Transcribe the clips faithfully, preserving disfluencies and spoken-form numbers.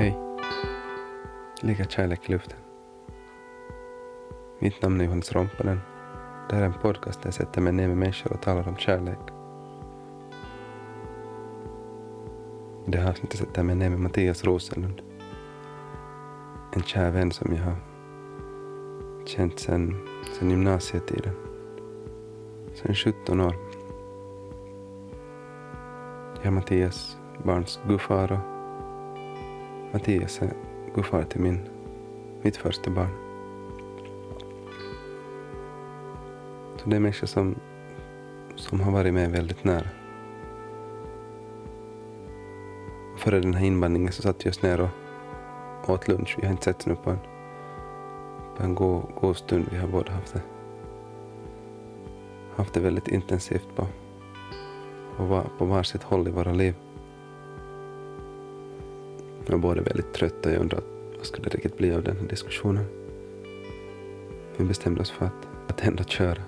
Hej. Lägga kärlek i luften. Mitt namn är Johans Romponen. Det här är en podcast där jag sätter mig ner med människor och talar om kärlek. I det här avsnittet sätter jag mig ner med Mattias Rosenlund. En kär vän som jag har känt sedan, sedan gymnasietiden. Sedan sjutton år. Jag är Mattias barns gudfar och Mattias är gudfar till min, mitt första barn. Så det är människor som, som har varit med väldigt nära. Före den här invandringen så satt jag just ner och åt lunch. Vi har inte sett nu på en, på en god, god stund. Vi har båda haft det, haft det väldigt intensivt på, på, var, på varsitt håll i våra liv. Jag var både väldigt trött och jag undrade vad skulle det riktigt bli av den här diskussionen. Vi bestämde oss för att, att ändå köra.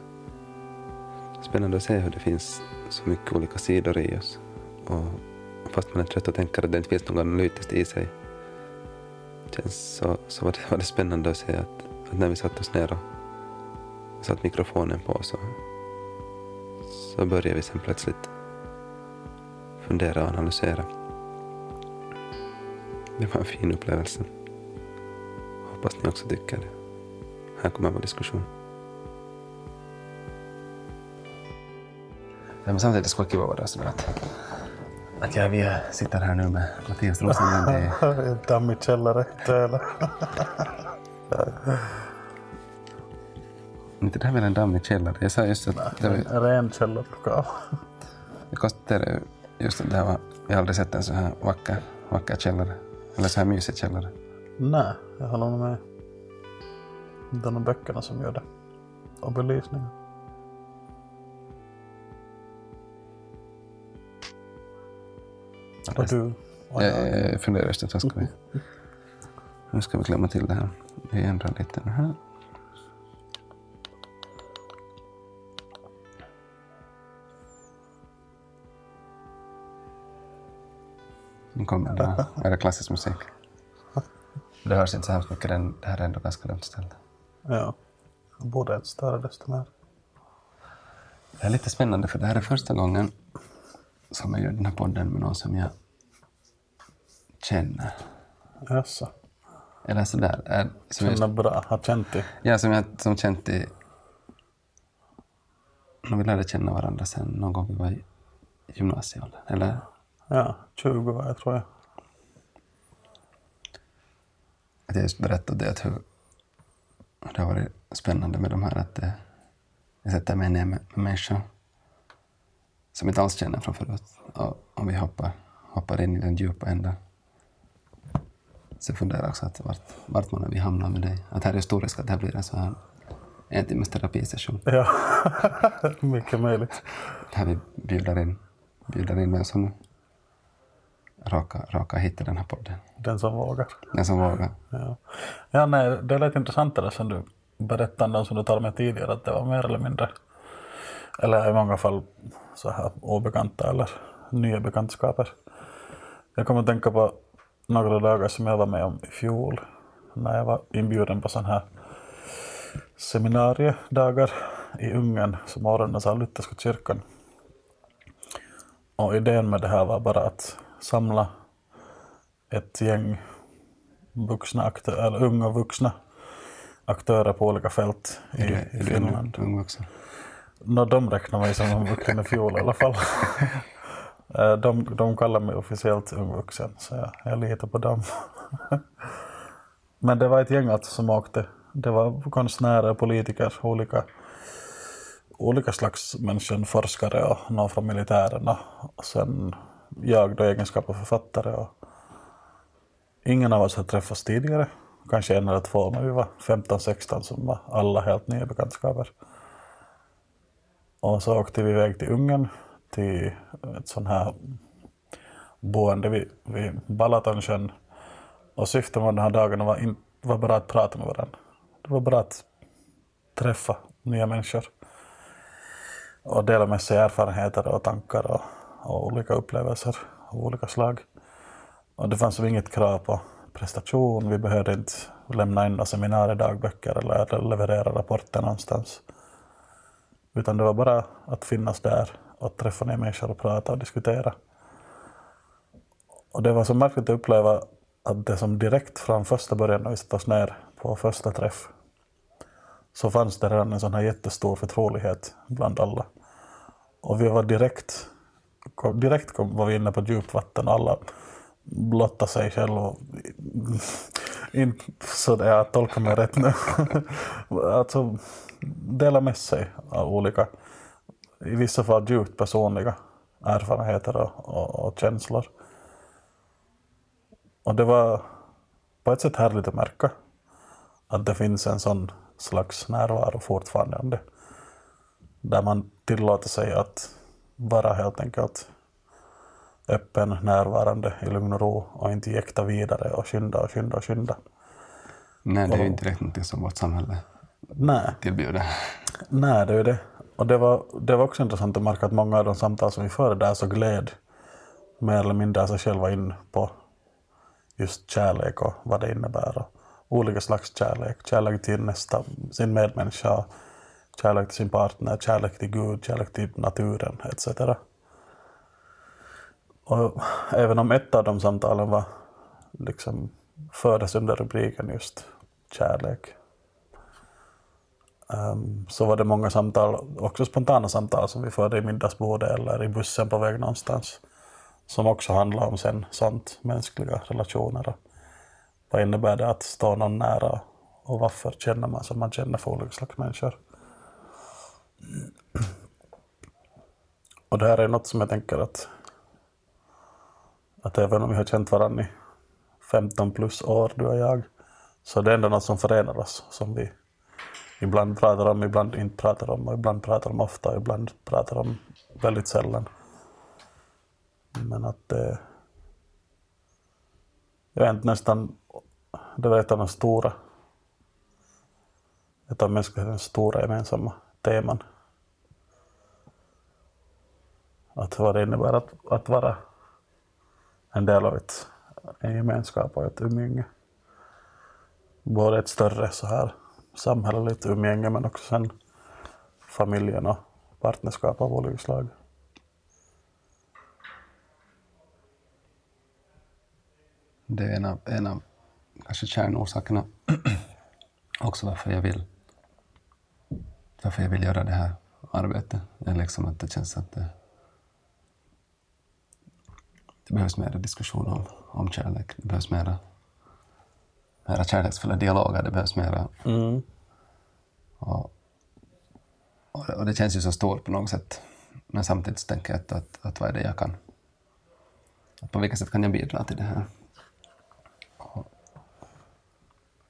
Spännande att se hur det finns så mycket olika sidor i oss. Och fast man är trött och tänker att det inte finns någon analytiskt i sig. Så, så var, det, var det spännande att se att, att när vi satt oss ner och satt mikrofonen på oss. Så, så började vi sen plötsligt fundera och analysera. Det var en fin upplevelse. Hoppas ni också tycker det. Här kommer vår diskussion. Men samtidigt skulle jag vara sådär att, att jag vi sitter här nu med Mattias Rosenlund. Det är en dammig källare. Inte det här med en dammig källare. Jag sa just att... Nej, en ren källarlokal. Det kostade just att det här var... Jag har aldrig sett en så här vacker, vacker källare. Eller så här mysig källare. Nej, jag håller med. Det är de böckerna som gör det. Och belysningen. Och du. Och jag, jag, jag funderar just att jag ska vi... Nu ska vi glömma till det här. Vi ändrar lite den här. Nu kommer det. Är det klassisk musik? Det hörs inte så hemskt mycket. Den, det här är ändå ganska dumt ställt. Ja. Jag borde inte störa desto mer. Det är lite spännande för det här är första gången som jag gör den här podden med någon som jag känner. Jaså. Eller sådär. Är, som känner jag, bra. Har känt dig. Ja, som jag som känt dig. När vi lärde känna varandra sen någon gång vi var i gymnasieåldern. Eller? Ja, tjugo var jag tror jag. Att jag just berättade det hur det har varit spännande med de här att eh, jag sätter mig ner med, med människor som inte alls känner från förut. Och om vi hoppar, hoppar in i den djupa änden så funderar jag också att vart, vart man vi hamnar med dig. Att här är stor risk att det här blir en så här en timmes terapisession. Ja, mycket möjligt. Där vi bjuder in, bjuder in vem som Raka, raka hitta den här podden. Den som vågar. Den som vågar. Ja, ja nej, det är lite intressantare sen du berättade om som du talade med tidigare. Att det var mer eller mindre. Eller i många fall så här obekanta eller nya bekantskaper. Jag kommer att tänka på några dagar som jag var med om i fjol. När jag var inbjuden på sån här seminariedagar i Ungern. Som ordnades av Lutherska kyrkan. Och idén med det här var bara att samla ett gäng vuxna aktörer, eller unga vuxna aktörer på olika fält i, är det, i Finland. Är det no, de räknar mig som en vuxen i fjol i alla fall. de, de kallar mig officiellt ungvuxen, så jag, jag litar på dem. Men det var ett gäng alltså som åkte. Det var konstnärer, politiker, olika, olika slags människor, forskare och någon från militärerna. Och sen... jag då egenskap av författare och ingen av oss har träffats tidigare, kanske en eller två, men vi var femton sexton som var alla helt nya bekantskaper. Och så åkte vi iväg till Ungern till ett sån här boende vid, vid Balatonskön och syftet med den här dagen var, in, var bara att prata med varandra. Det var bara att träffa nya människor och dela med sig erfarenheter och tankar och och olika upplevelser av olika slag. Och det fanns ju inget krav på, prestation. Vi behövde inte lämna in seminariedagböcker eller leverera rapporter någonstans. Utan det var bara att finnas där och träffa ner människor och prata och diskutera. Och det var så märkligt att uppleva att det som direkt från första början när vi satt oss ner på första träff så fanns det redan en sån här jättestor förtrolighet bland alla. Och vi var direkt, direkt kom, var vi inne på djupvatten och alla blottade sig själv och in, så jag tolkar mig rätt nu. Alltså dela med sig av olika, i vissa fall djupt personliga erfarenheter och, och, och känslor. Och det var på ett sätt härligt att märka att det finns en sån slags närvaro fortfarande där man tillåter sig att vara helt enkelt öppen, närvarande i lugn och ro och inte jäkta vidare och skynda och skynda och skynda. Nej, det är ju inte rätt någonting som vårt samhälle nej. tillbjuder. Nej, det är det. Och det var, det var också intressant att märka att många av de samtal som vi förde där så gled mer eller mindre sig själva in på just kärlek och vad det innebär. Och olika slags kärlek. Kärlek till nästa, sin medmänniska, kärlek till sin partner, kärlek till Gud, kärlek till naturen, et cetera. Och även om ett av de samtalen var liksom fördes under rubriken just kärlek, um, så var det många samtal, också spontana samtal som vi förde i middagsbordet eller i bussen på väg någonstans, som också handlar om sen sånt, mänskliga relationer. Vad innebär det att stå någon nära och varför känner man som man känner för olika slags människor? Och det här är något som jag tänker att att även om vi har känt varandra i femton plus år, du och jag, så det är ändå något som förenar oss, som vi ibland pratar om, ibland inte pratar om, och ibland pratar om ofta, ibland pratar om väldigt sällan. Men att det... Jag vet nästan... Det var ett av de stora... Ett av mänsklighetens stora gemensamma teman. Att vad det innebär att, att vara en del av ett, en gemenskap och ett umgänge. Både ett större så här samhälleligt umgänge, men också sen familjen och partnerskap av olika slag. Det är en av, en av kanske kärnorsakerna också varför jag vill varför jag vill göra det här arbetet. Det är liksom att det känns att det, det behövs mer diskussion om, om kärlek. Det behövs mera, mera kärleksfulla dialoger. Det behövs mera. Mm. Och, och, det, och det känns ju så stort på något sätt. Men samtidigt tänker jag att, att, att vad är det jag kan? Att på vilket sätt kan jag bidra till det här?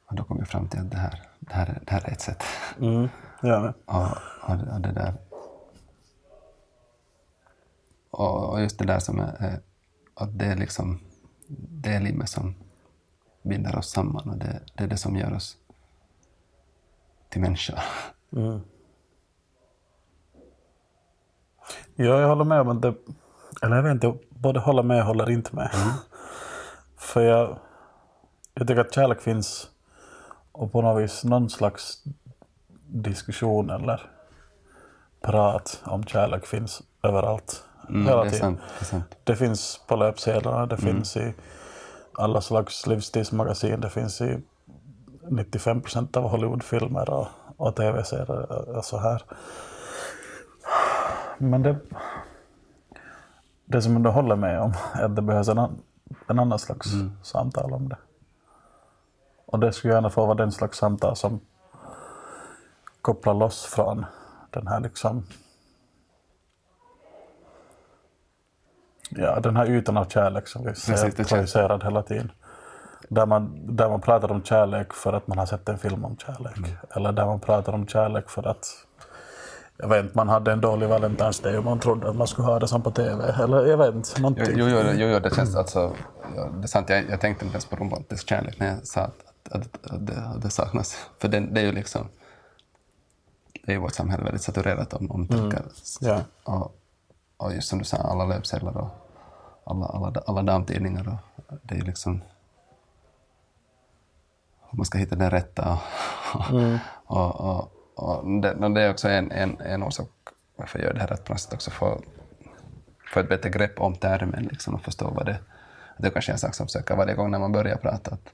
Och då kom jag fram till att det här, det här, det här är ett sätt. Mm, ja. och, och, det, och det där. Och, och just det där som är, att det är liksom det är livet som binder oss samman och det, det är det som gör oss till människor. Mm. Ja, jag håller med om att det, eller jag vet inte, både håller med och håller inte med. Mm. För jag, jag tycker att kärlek finns och på något vis någon slags diskussion eller prat om kärlek finns överallt. Mm, hela tiden. Det är sant, det är sant. Det finns på löpsedlarna, det mm. finns i alla slags livsstilsmagasin, det finns i nittiofem procent av Hollywoodfilmer och, och tv-serier och så här. Men det, det som du håller med om är att det behövs en, an, en annan slags mm. samtal om det. Och det skulle gärna få vara den slags samtal som kopplar loss från den här liksom ja, den här ytan av kärlek som vi ser projicerad hela tiden. Där man, där man pratar om kärlek för att man har sett en film om kärlek. Mm. Eller där man pratar om kärlek för att jag vet inte, man hade en dålig Valentine's Day och man trodde att man skulle ha det som på tv. Eller jag vet inte, någonting. Jo, jo, jo, jo det känns alltså, ja, det är sant. Jag, jag tänkte inte ens på romantisk kärlek när jag sa att, att, att, att, det, att det saknas. För det, det är ju liksom, det är vårt samhälle väldigt saturerat om, om tankar. Mm. Ja. Och, och just som du sa, alla löpsedlar och alla, alla, alla damtidningar. Och det är liksom, om man ska hitta den rätta. Och, mm. och, och, och det, det är också en, en, en orsak varför jag gör det här, att på något sätt också få, få ett bättre grepp om termen liksom, och förstå vad det, det är kanske en sak som söker varje gång när man börjar prata. Att,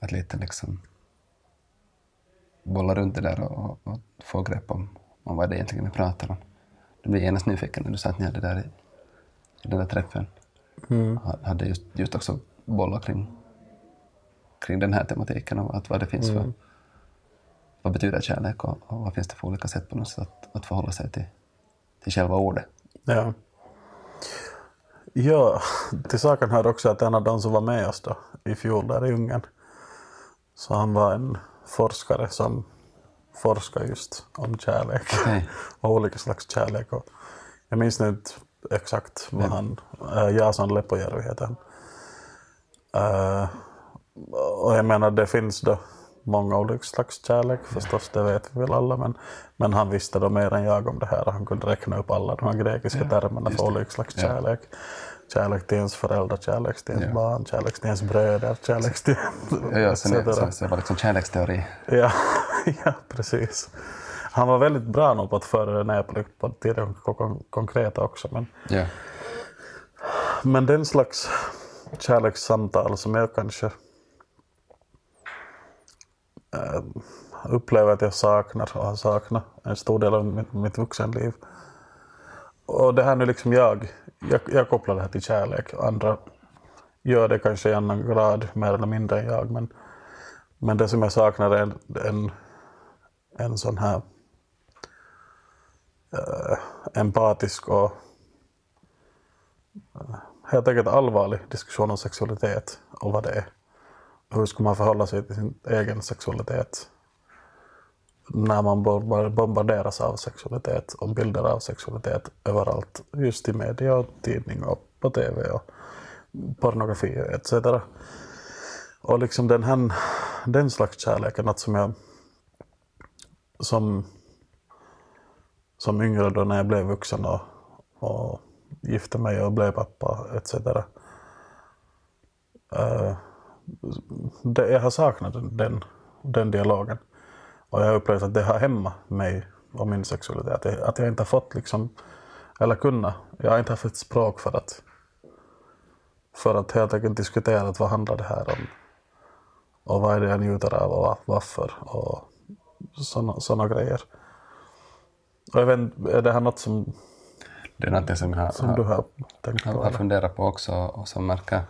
att lite liksom bolla runt det där och, och, och få grepp om, om vad det egentligen vi pratar om. Det blir genast nyfiken när du sa att ni hade det där i, i den där träffen. Mm. Hade just, just också bollar kring, kring den här tematiken och att vad det finns mm. för, vad betyder kärlek och, och vad finns det för olika sätt på något sätt att, att förhålla sig till, till själva ordet. Ja. Ja, till saken här också att en av de som var med oss då i fjol där i Ungern, så han var en forskare som forskar just om kärlek okay. och olika slags kärlek. Och jag minns inte exakt vad han, äh, Jaason Lepojärvi heter han. Äh, och jag menar det finns då många olika slags kärlek förstås, det vet vi väl alla, men, men han visste då mer än jag om det här och han kunde räkna upp alla de här grekiska ja, termerna för olika slags ja. kärlek. Kärlek till ens föräldrar, kärlek till ens ja. barn, kärlek till ens bröder, kärlek till ja, ja, sen är, sen, sen var det liksom kärleksteori. Ja, ja, precis. Han var väldigt bra nog på att föra det ner på, på det konkreta också. Men, ja. men den slags kärlekssamtal som jag kanske äh, upplever att jag saknar och har saknat en stor del av mitt, mitt vuxenliv. Och det här nu liksom jag, jag, jag kopplar det här till kärlek. Andra gör det kanske i annan grad, mer eller mindre än jag. Men, men det som jag saknar är en, en, en sån här äh, empatisk och äh, helt enkelt allvarlig diskussion om sexualitet och vad det är. Hur ska man förhålla sig till sin egen sexualitet? När man bombarderas av sexualitet och bilder av sexualitet överallt, just i media och tidning och på tv och pornografi et cetera. Och liksom den, här, den slags kärleken, något som jag som, som yngre då när jag blev vuxen och, och gifte mig och blev pappa et cetera. Uh, det, jag har saknat den, den dialogen. Och jag har upplevt att det har hemma mig och min sexualitet. Att jag, att jag inte har fått liksom, eller kunna, jag har inte haft ett språk för att för att helt enkelt diskutera att vad handlar det här om? Och vad är det jag njuter av och varför? Och såna, såna grejer. Och jag vet, är det här något som det är något som, jag, som jag, du har tänkt på? Jag har funderat på också och som märker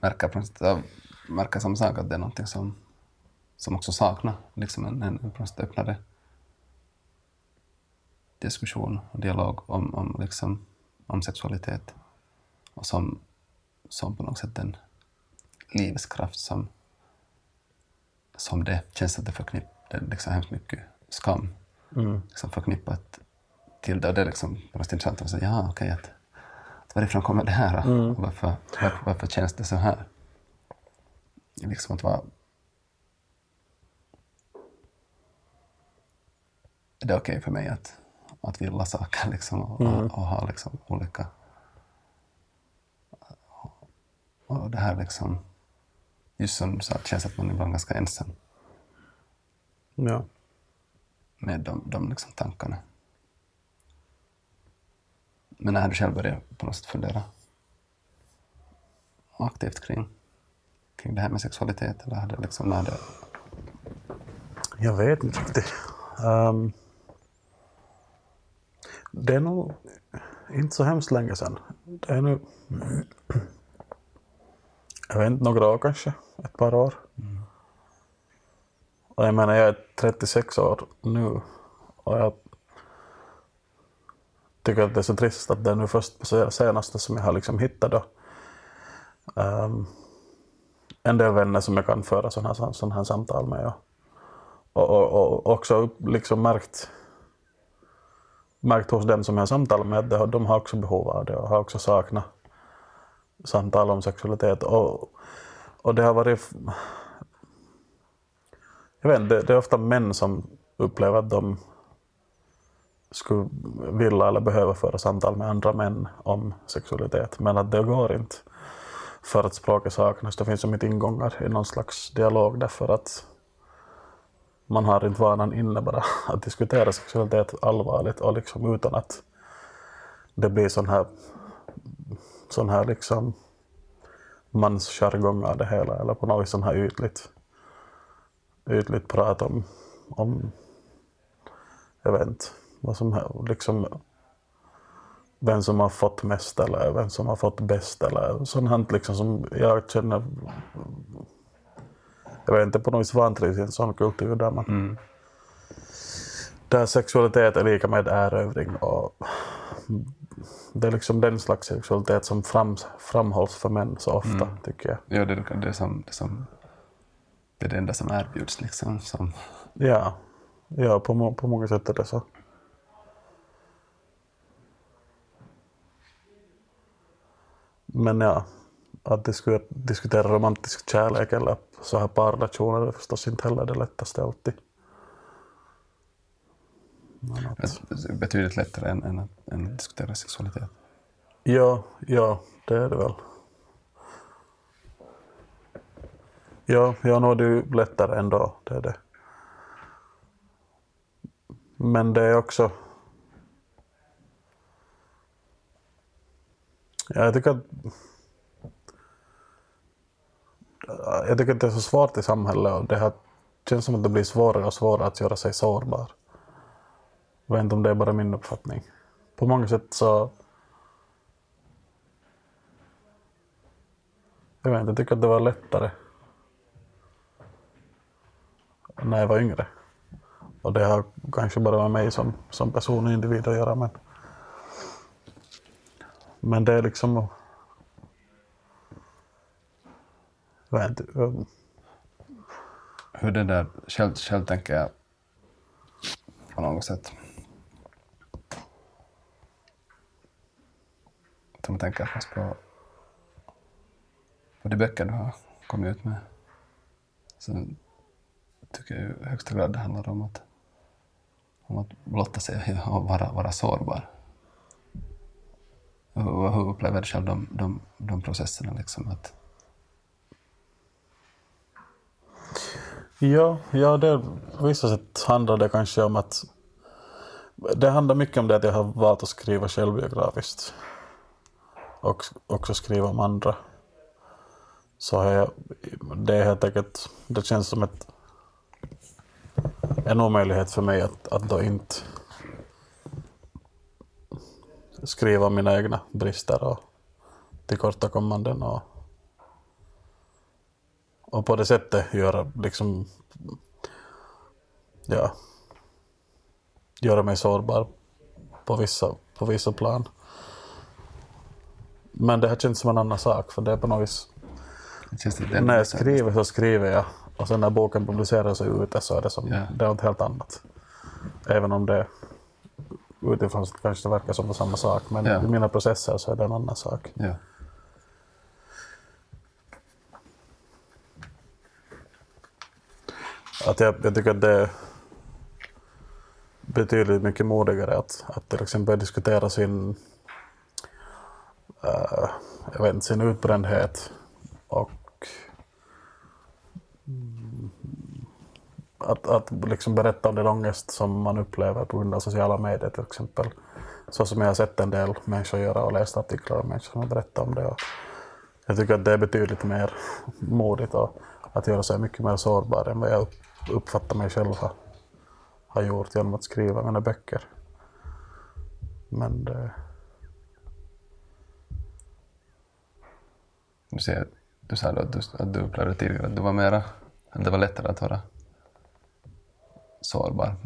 märker, märker som sagt att det är något som som också saknar liksom en, en, en öppnare diskussion och dialog om, om, liksom, om sexualitet och som, som på något sätt en livskraft som, som det känns att det förknippar liksom hemskt mycket skam mm. liksom förknippat till det, och det är liksom mest intressant att säga ja okej, att, att varifrån kommer det här mm. och varför, varför, varför känns det så här liksom att vara. Det är okej för mig att, att vilja saker liksom, och, mm. och, och ha liksom, olika och, och det här liksom just som så att känns att man ibland är ganska ensam ja. med de, de liksom, tankarna. Men när du själv börjar på något sätt fundera aktivt kring, kring det här med sexualitet eller hade liksom när det... Jag vet inte riktigt. Um, det är nog inte så hemskt länge sedan. Det är nu, jag vet inte, några år kanske, ett par år. Mm. Och jag menar, jag är trettiosex år nu och jag tycker att det är så trist att det är nu först på senaste som jag har liksom hittat då. Um, en del vänner som jag kan föra sådana här, sådana här samtal med. Och, Och, och, och också liksom märkt, märkt hos dem som jag samtalar med att de har också behov av det och har också saknat samtal om sexualitet. Och, och det har varit... Jag vet inte, det, det är ofta män som upplever att de skulle vilja eller behöva föra samtal med andra män om sexualitet, men att det går inte. för att språket saknas. Det finns som inte ingångar i någon slags dialog därför att man har inte vanan inne bara att diskutera sexualitet allvarligt och liksom utan att det blir sån här sån här liksom mansjargong av det hela eller på något sån här ytligt ytligt prat om om jag vet inte vad som här, liksom vem som har fått mest eller vem som har fått bäst eller sånt här liksom som jag känner jag vet inte på något vis vantrivs i en sån kultur där man mm. där sexualitet är lika med erövring och det är liksom den slags sexualitet som fram, framhålls för män så ofta mm. tycker jag. Ja, det är det som det som det är det enda som erbjuds liksom som ja. Ja, på på många sätt är det så. Men ja, att diskutera, diskutera romantisk kärlek eller så här parrelationer är förstås inte heller det lättaste alltid. Att... Betydligt lättare än, än, att, än att diskutera sexualitet. Ja, ja, det är det väl. Ja, ja, nog det är lättare ändå, det är det. Men det är också... Ja, jag tycker att... Jag tycker att det är så svårt i samhället och det här känns som att det blir svårare och svårare att göra sig sårbar. Jag vet inte om det är bara min uppfattning. På många sätt så... Jag vet inte, jag tycker att det var lättare när jag var yngre. Och det har kanske bara med mig som, som person och individ att göra. Men, men det är liksom... Jag vet inte. Jag... Hur det där... Själv, själv tänker jag på något sätt. Om jag tänker fast på, på de böcker du har kommit ut med. Så tycker jag i högsta grad det handlar om att, om att blotta sig och vara, vara sårbar. Och hur upplever du själv de, de, de processerna? Liksom att... Ja, ja, det visar sig att handlar det kanske om att... Det handlar mycket om det att jag har valt att skriva självbiografiskt. Och också skriva om andra. Så har jag, det är helt enkelt, det känns som ett, en omöjlighet för mig att, att då inte skriva mina egna brister och tillkortakommanden och, och på det sättet göra, liksom, ja, göra mig sårbar på vissa, på vissa plan. Men det här känns som en annan sak, för det är på något vis... När jag skriver så skriver jag, och sen när boken publiceras och ute så är det, som, yeah. det är något helt annat. Även om det utifrån kanske det verkar som samma sak, men yeah. i mina processer så är det en annan sak. Yeah. Att jag, jag tycker att det är betydligt mycket modigare att, att till exempel diskutera sin... Uh, jag vet inte, sin utbrändhet och att, att liksom berätta om den ångest som man upplever på grund av sociala medier till exempel. Så som jag har sett en del människor göra och läst artiklar om människor som berättar om det. Och jag tycker att det är betydligt mer modigt och att göra sig mycket mer sårbar än vad jag uppfattar mig själv ha, har gjort genom att skriva mina böcker. Men det... Du, ser, du sa att du, att du upplevde tidigare att du var mera, att det var lättare att vara sårbar.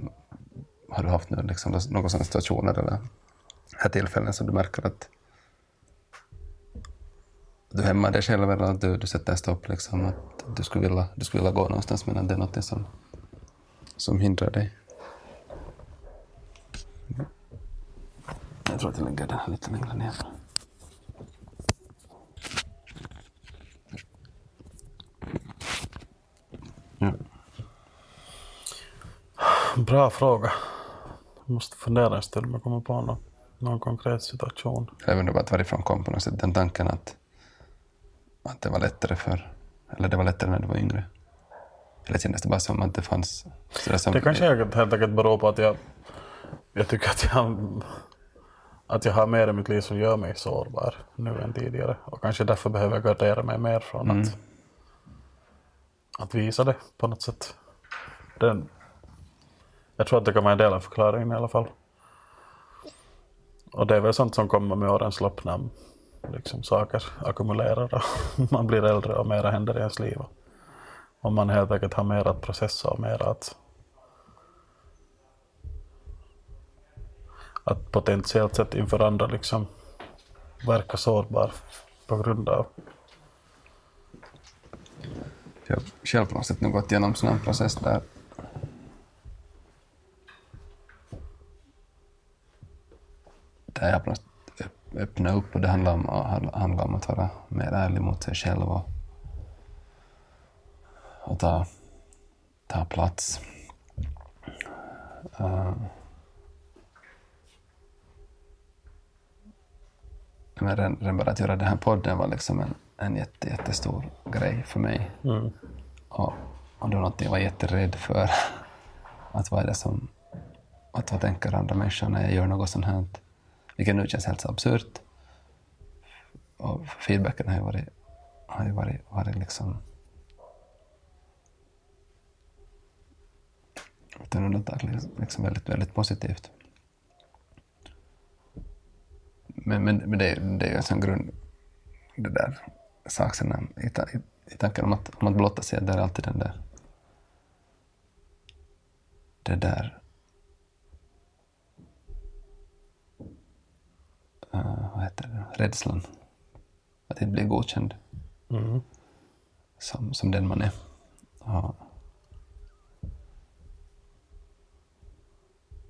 Har du haft nu liksom någon sån situationer eller här tillfällen som du märker att du hämmar dig själv eller att du, du sätter en stopp liksom, att du skulle vilja, du skulle vilja gå någonstans men att det är något som, som hindrar dig? Jag tror att jag lägger den lite längre ner. Ja. Bra fråga. Jag måste fundera en stund om jag kommer på någon, någon konkret situation. Jag undrar varifrån kom på något sätt den tanken att, att det var lättare för, eller det var lättare när du var yngre. Eller kändes det bara som att det fanns... Det, som, det kanske jag, helt enkelt beror på att jag, jag tycker att jag, att jag har mer i mitt liv som gör mig sårbar nu än tidigare. Och kanske därför behöver jag gardera mig mer från mm. att, att visa det på något sätt. Den, jag tror att det kan vara en del av förklaringen i alla fall. Och det är väl sånt som kommer med årens lopp när liksom saker ackumulerar och man blir äldre och mera händer i ens liv. Om man helt enkelt har mer att processa och mer att, att potentiellt sett inför andra liksom verka sårbar på grund av. Jag har själv på något sätt nu gått igenom sån här process där där jag på något sätt öppnar upp och det handlar om, handlar om att vara mer ärlig mot sig själv och, och ta, ta plats. Uh, men redan bara att göra den här podden var liksom en, en jätte, jättestor grej för mig. Mm. Och, och det var något jag var jätterädd för. Att vara det som, att vad tänker andra människor när jag gör något sånt här. Vilket nu känns helt så absurt. Och feedbacken har ju varit, har ju varit, varit liksom... utan undantag liksom väldigt, väldigt positivt. Men, men, men det, det är ju en sån grund, det där saken i, i, i tanken om att, om att blotta sig, där är alltid den där, det där, uh, vad heter det, rädslan, att inte bli godkänd mm. som, som den man är. Ja.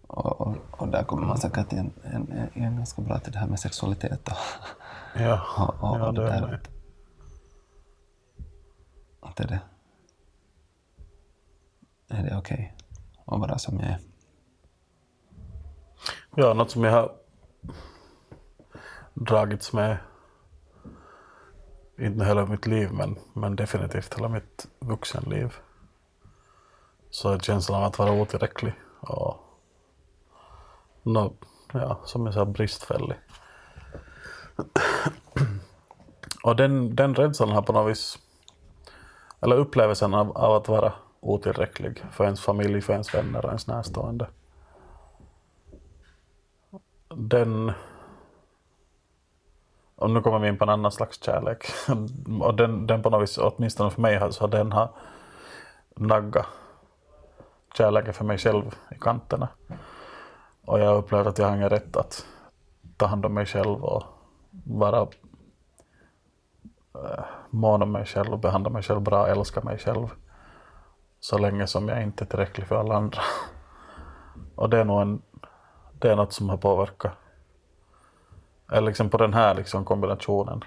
Och, och, och där kommer man säkert en, en, en ganska bra till det här med sexualitet och, ja, och, och, ja, och det, det där. Att, att är det, är det okej okay att vara som jag är? Ja, något som jag har dragits med, inte hela mitt liv, men, men definitivt hela mitt vuxenliv. Så känslan av att vara otillräcklig och No, ja, som jag sa, bristfällig. Och den, den rädslan har på något vis, eller upplevelsen av, av att vara otillräcklig för ens familj, för ens vänner och ens närstående. Den, och nu kommer vi in på en annan slags kärlek, och den, den på något vis, åtminstone för mig, så har den här naggat kärleken för mig själv i kanterna. Och jag upplevde att jag har rätt att ta hand om mig själv och vara äh, mån om mig själv och behandla mig själv bra, älska mig själv så länge som jag inte är tillräcklig för alla andra. Och det är nog en, det är något som har påverkat. Eller liksom på den här liksom kombinationen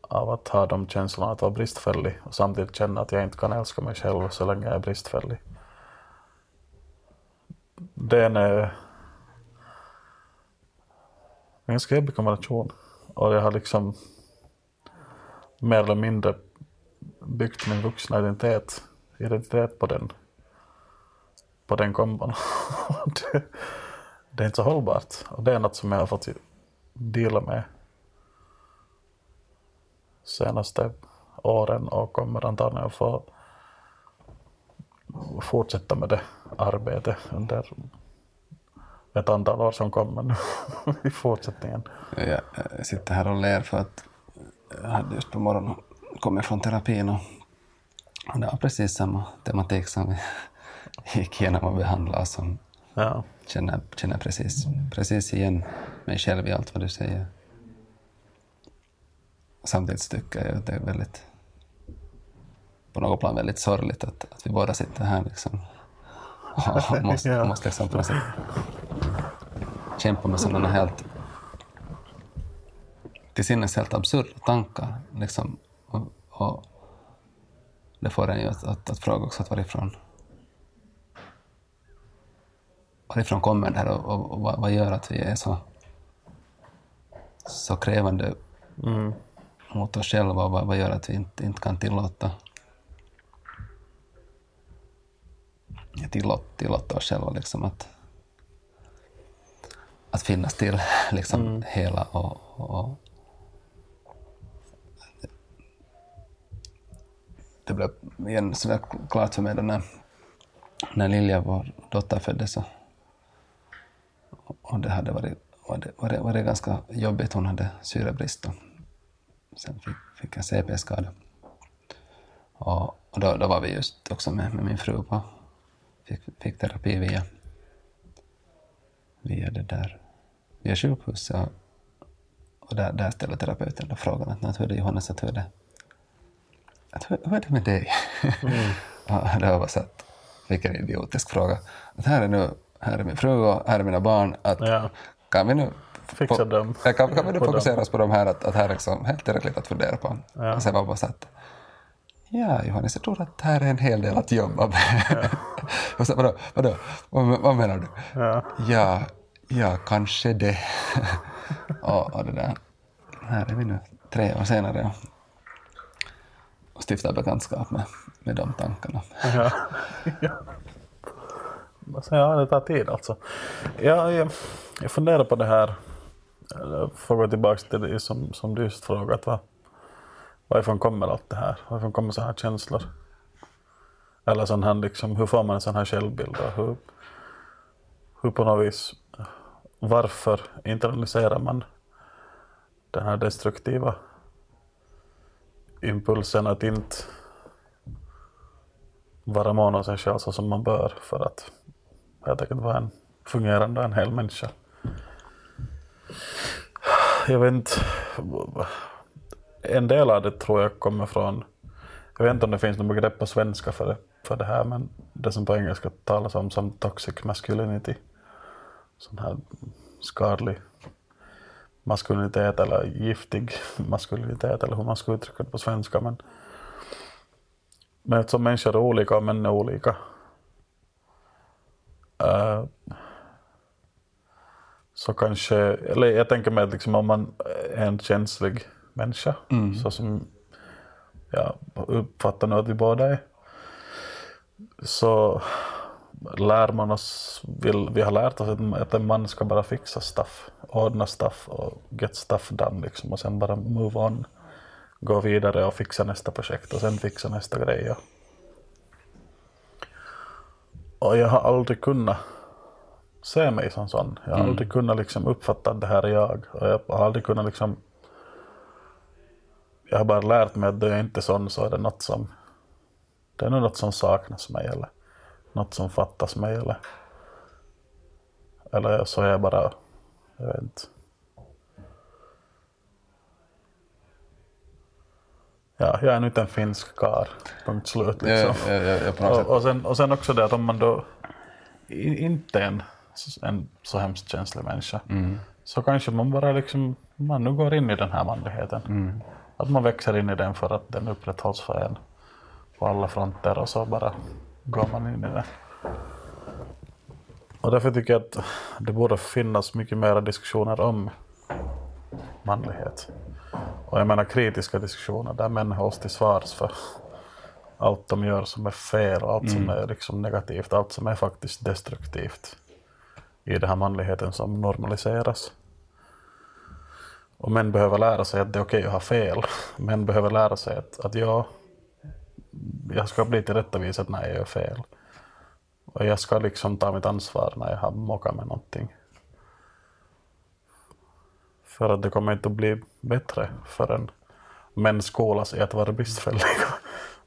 av att ha de känslorna att vara bristfällig och samtidigt känna att jag inte kan älska mig själv så länge jag är bristfällig. Det är en ganska jobbig kombination. Och jag har liksom mer eller mindre byggt min vuxna identitet, identitet på den på den kombon. det, det är inte så hållbart. Och det är något som jag har fått dela med senaste åren och kommer antagligen att få fortsätta med det arbete under ett antal år som kommer nu i fortsättningen. Jag, jag sitter här och ler för att jag hade just på morgonen kommit från terapin och det var precis samma tematik som vi gick igenom och behandlade som ja. känner, känner precis, precis igen mig själv i allt vad du säger. Samtidigt tycker jag att det är väldigt på något plan väldigt sorgligt att, att vi båda sitter här liksom och måste, ja. måste liksom på något sätt kämpa med sådana helt till sinnes helt absurda tankar liksom och, och det får en ju att, att, att fråga också att varifrån varifrån kommer det här och, och, och vad, vad gör att vi är så så krävande mm. mot oss själva och vad, vad gör att vi inte, inte kan tillåta tillåta, tillåta oss själva liksom att, att finnas till liksom mm. hela och, och det blev igen sådär klart för mig när, när Lilja, vår dotter, föddes och, och det hade varit var det, var det, var det ganska jobbigt. Hon hade syrebrist och sen fick, fick en C P-skada. Och, och då, då var vi just också med, med min fru på fick, fick terapi via via det där via sjukhuset och, och där, där ställde terapeuten frågan att hur är det Johannes, att hur är det att hur, hur är det med dig? Mm. Och det var så att vilken idiotisk fråga att här är nu, här är min fru och här är mina barn att ja. Kan vi nu fixa dem? Kan, kan vi nu fokusera oss på de här att, att här liksom helt tillräckligt att fundera på. Ja. Och sen var bara så att ja, Johannes, jag tror att här är en hel del att jobba med. Ja. Och så, vadå, vadå? Vad, vad menar du? Ja, ja, ja kanske det. och, och det där. Här är vi nu tre år senare och stiftar bekantskap med, med de tankarna. Ja. Ja. Ja, det tar tid alltså. Ja, jag, jag funderar på det här, för att gå tillbaka till det som, som du just frågat. Va? Varifrån kommer allt det här? Varifrån kommer så här känslor? Eller sån här, liksom, hur får man en sån här självbild? Hur, hur på något vis, varför internaliserar man den här destruktiva impulsen att inte vara mån om sig själv så som man bör för att jag tänker att vara en fungerande, en hel människa. Jag vet inte, en del av det tror jag kommer från, jag vet inte om det finns något begrepp på svenska för det, för det här, men det som på engelska talas om som toxic masculinity, sån här skadlig maskulinitet eller giftig maskulinitet eller hur man ska uttrycka det på svenska. Men, men eftersom människor är olika och män är olika, Uh, så kanske, eller jag tänker mig att liksom, om man är en känslig människa, mm. så som jag uppfattar nu att vi båda är, så lär man oss, vi, vi har lärt oss att, att en man ska bara fixa stuff, ordna stuff och get stuff done liksom, och sen bara move on, gå vidare och fixa nästa projekt och sen fixa nästa grej. Och, Och jag har aldrig kunnat se mig som sån. Jag har mm. aldrig kunnat liksom uppfatta att det här är jag. Och jag har aldrig kunnat liksom... Jag har bara lärt mig att det är inte sån, så är det något som... Det är nog något som saknas mig eller något som fattas mig eller... Eller så är jag bara... Jag vet inte. Ja, jag är inte en finsk kar. Punkt slut liksom. Ja, ja, ja, ja, och, och, sen, och sen också det att om man då inte är en, en så hemskt känslig människa, mm. så kanske man bara liksom, man nu går in i den här manligheten. Mm. Att man växer in i den för att den upprätthålls för en på alla fronter och så bara går man in i den. Och därför tycker jag att det borde finnas mycket mer diskussioner om manlighet. Och jag menar kritiska diskussioner där män hålls till svars för allt de gör som är fel och allt mm. som är liksom negativt, allt som är faktiskt destruktivt i den här manligheten som normaliseras. Och män behöver lära sig att det är okej att ha fel. Män behöver lära sig att, att jag, jag ska bli tillrättavisad när jag gör fel. Och jag ska liksom ta mitt ansvar när jag har mockat med någonting. För att det kommer inte att bli bättre förrän män skolas i att vara bristfälliga.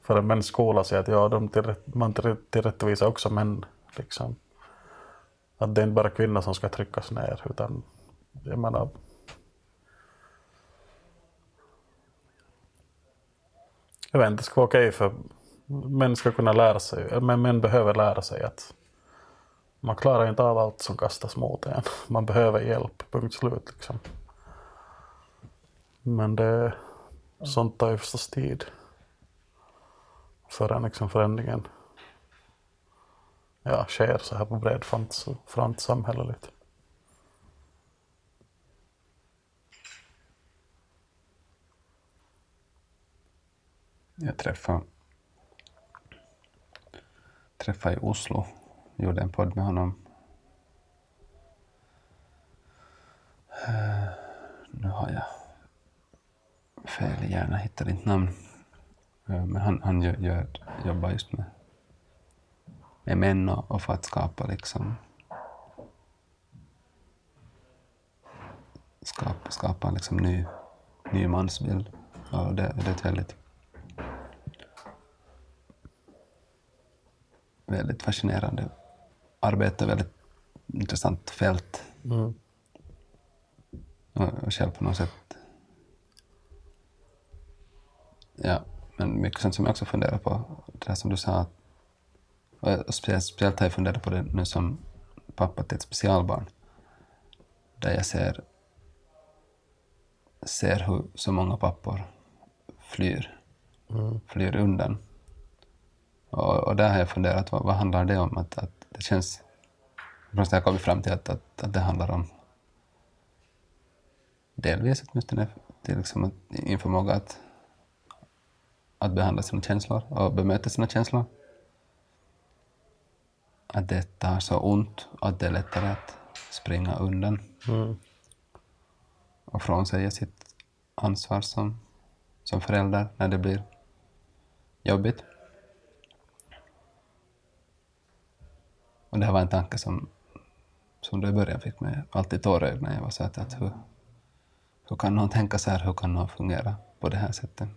Förrän män skolas i att ja, de tillrätt, man tillrättvisar också män. Liksom. Att det är inte bara kvinnor som ska tryckas ner. Utan jag menar... Jag vet inte, det ska vara okej för män ska kunna lära sig. Men män behöver lära sig att man klarar inte av allt som kastas mot en. Man behöver hjälp, punkt slut liksom. Men det, sånt tar ju förstås tid förrän liksom förändringen ja, sker så här på bred front, front samhälleligt. Jag träffade, träffade i Oslo. Gjorde en podd med honom. Nu har jag fel i hjärnan, hittar inte namn. Men han, han gör, gör, jobbar just med, med män och, och för att skapa liksom skapa, skapa liksom ny, ny mansbild. Ja, det, det är ett väldigt, väldigt fascinerande arbete, väldigt intressant fält. Mm. Och själv på något sätt. Ja, men mycket sånt som jag också funderar på. Det här som du sa. Och speciellt har jag funderat på det nu som pappa till ett specialbarn. Där jag ser, ser hur så många pappor flyr. Mm. Flyr undan. Och, och där har jag funderat, vad, vad handlar det om? Att, att det känns... Jag kommer fram till att, att, att det handlar om delvis åtminstone till liksom införmåga att, att behandla sina känslor och bemöta sina känslor. Att det tar så ont att det är lättare att springa undan. Mm. Och frånsäga sitt ansvar som, som förälder när det blir jobbigt. Och det här var en tanke som, som du i början fick mig alltid tårögd när jag var så att, att hur, hur kan någon tänka så här, hur kan någon fungera på det här sättet?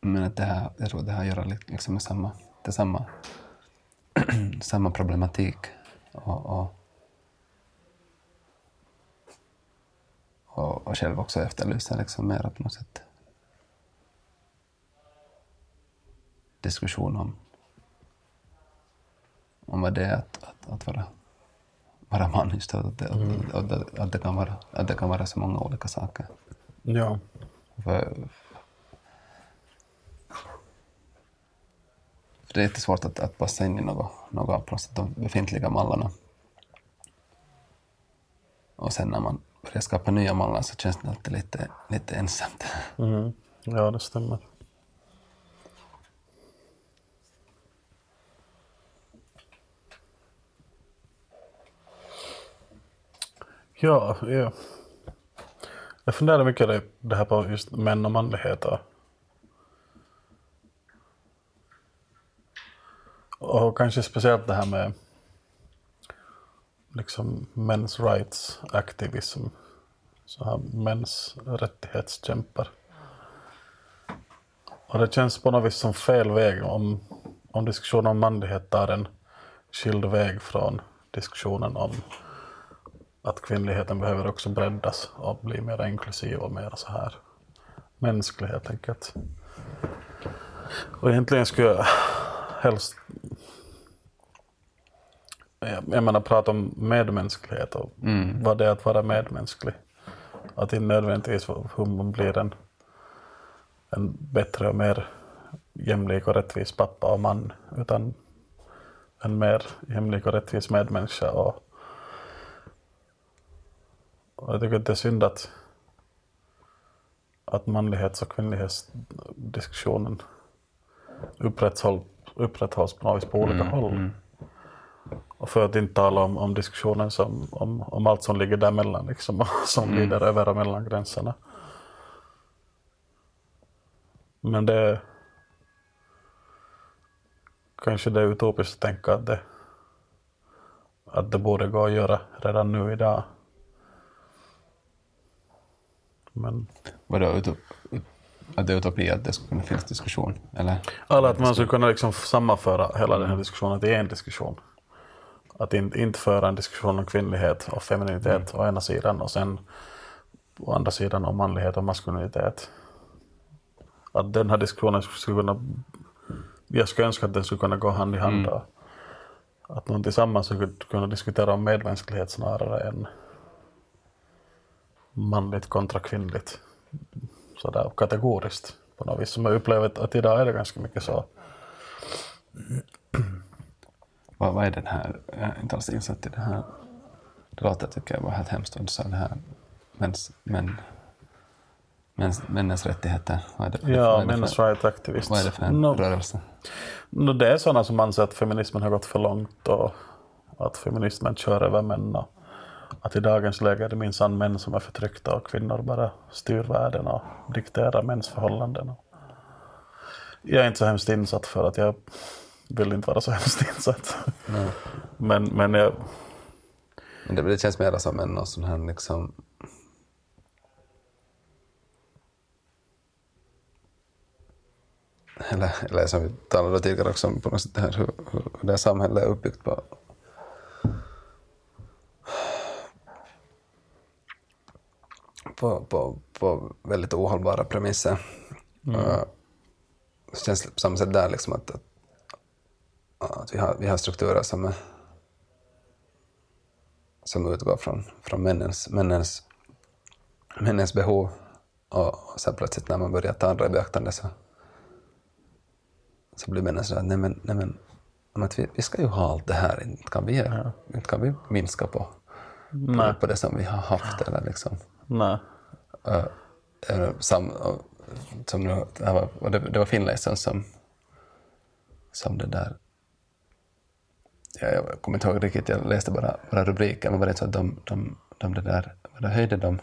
Men att det här, jag tror det här gör liksom med samma, det samma, samma problematik och, och, och, och själv också efterlysa liksom mer på något sätt. Diskussion om, om vad det är att, att, att vara, vara man just att, mm. att, att, att, att det kan vara, att det kan vara så många olika saker. Ja. För, för det är inte svårt att, att passa in i något, något av de befintliga mallarna. Och sen när man börjar skapa nya mallar så känns det alltid lite, lite ensamt. Mm. Ja, det stämmer. Ja, ja, jag funderar mycket på det här på just män och manligheter. Och kanske speciellt det här med liksom men's rights aktivism, så här mäns rättighetskämpar. Och det känns på något vis som fel väg om, om diskussionen om manlighet tar en skild väg från diskussionen om att kvinnligheten behöver också breddas och bli mer inklusiv och mer så här mänsklig helt enkelt. Och egentligen skulle jag helst, jag menar, prata om medmänsklighet och mm. vad det är att vara medmänsklig. Att det nödvändigtvis hur man blir en, en bättre och mer jämlik och rättvis pappa och man, utan en mer jämlik och rättvis medmänniska. Och Och jag tycker att det är synd att, att manlighets- och kvinnlighetsdiskussionen upprätthåll, upprätthålls på något vis på olika mm, håll. Mm. Och för att inte tala om, om diskussionen som, om, om allt som ligger däremellan, liksom, som mm. lider över och mellan gränserna. Men det är kanske det är utopiskt att tänka att det, att det borde gå att göra redan nu idag. Men vadå, utop, att det är utopi att det skulle kunna finnas diskussion? Eller? Alla, att man skulle kunna liksom sammanföra hela mm. den här diskussionen till en diskussion. Att in, inte föra en diskussion om kvinnlighet och femininitet mm. å ena sidan och sen å andra sidan om manlighet och maskulinitet. Att den här diskussionen skulle kunna, jag skulle önska att den skulle kunna gå hand i hand. Mm. Att man tillsammans skulle kunna diskutera om medmänsklighet snarare än manligt kontra kvinnligt, sådär kategoriskt på något vis, som jag upplevt att idag är det ganska mycket så. Vad, vad är den här, jag är inte alls insatt i det här, det låter tycker jag var helt hemskt, och så det här mens, men mäns rättigheter? Ja, mäns right activists. Vad är det för en no. rörelse? No, det är sådana som anser att feminismen har gått för långt och att feminismen kör över män. Och att i dagens läge är det minsann män som är förtryckta och kvinnor bara styr världen och dikterar mäns förhållanden. Jag är inte så hemskt insatt för att jag vill inte vara så hemskt insatt. Mm. Men, men jag... Men det, det känns mer som en sån här liksom... Eller, eller som vi talade tidigare också om på något sätt här, hur, hur det samhället är uppbyggt på. På, på, på väldigt ohållbara premisser. Mm. Uh, det känns på samma sätt där liksom att, att, att vi, har, vi har strukturer som, är, som utgår från, från männens, männens, männens behov. Och, och sen plötsligt när man börjar ta andra i beaktande så, så blir männen sådär att nej men, nej men att vi, vi ska ju ha allt det här. Inte kan vi, ja. inte kan vi minska på, på, på det som vi har haft eller liksom. Nej. Uh, uh, sam, uh, som nu, det, var, det, det var finländsen som som det där ja, jag kommer inte ihåg riktigt, jag läste bara, bara rubriker, men var det så att de, de, de det där, vad höjde de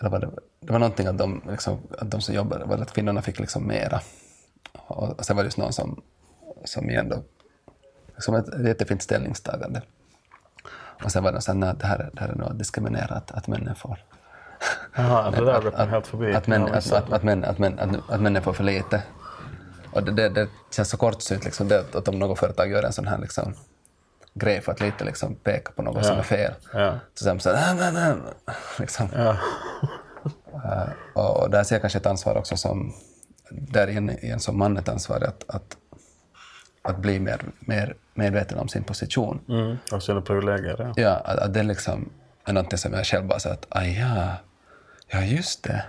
eller var det, det var någonting att de, liksom, att de som jobbade, var att kvinnorna fick liksom mera och, och sen var det just någon som som igen då liksom ett jättefint ställningstagande. Och sen var det såhär, att det här, det här är något diskriminerat, att männen får. Jaha, det där var helt förbi. Att, män, att, att, att, män, att, män, att, att männen får för lite. Och det, det, det känns så kortsynt liksom, det, att om något företag gör en sån här liksom, grej för att lite liksom, peka på något ja. som är fel. Ja. Så sen så här, nej, nej, nej, liksom. Ja. Och där ser jag kanske ett ansvar också som, där igen som man ett ansvar att, att att bli mer, mer medveten om sin position. Mm, och sina privilegier. Ja, ja att, att det liksom är någonting som jag själv bara säger att aj ja, ja just det.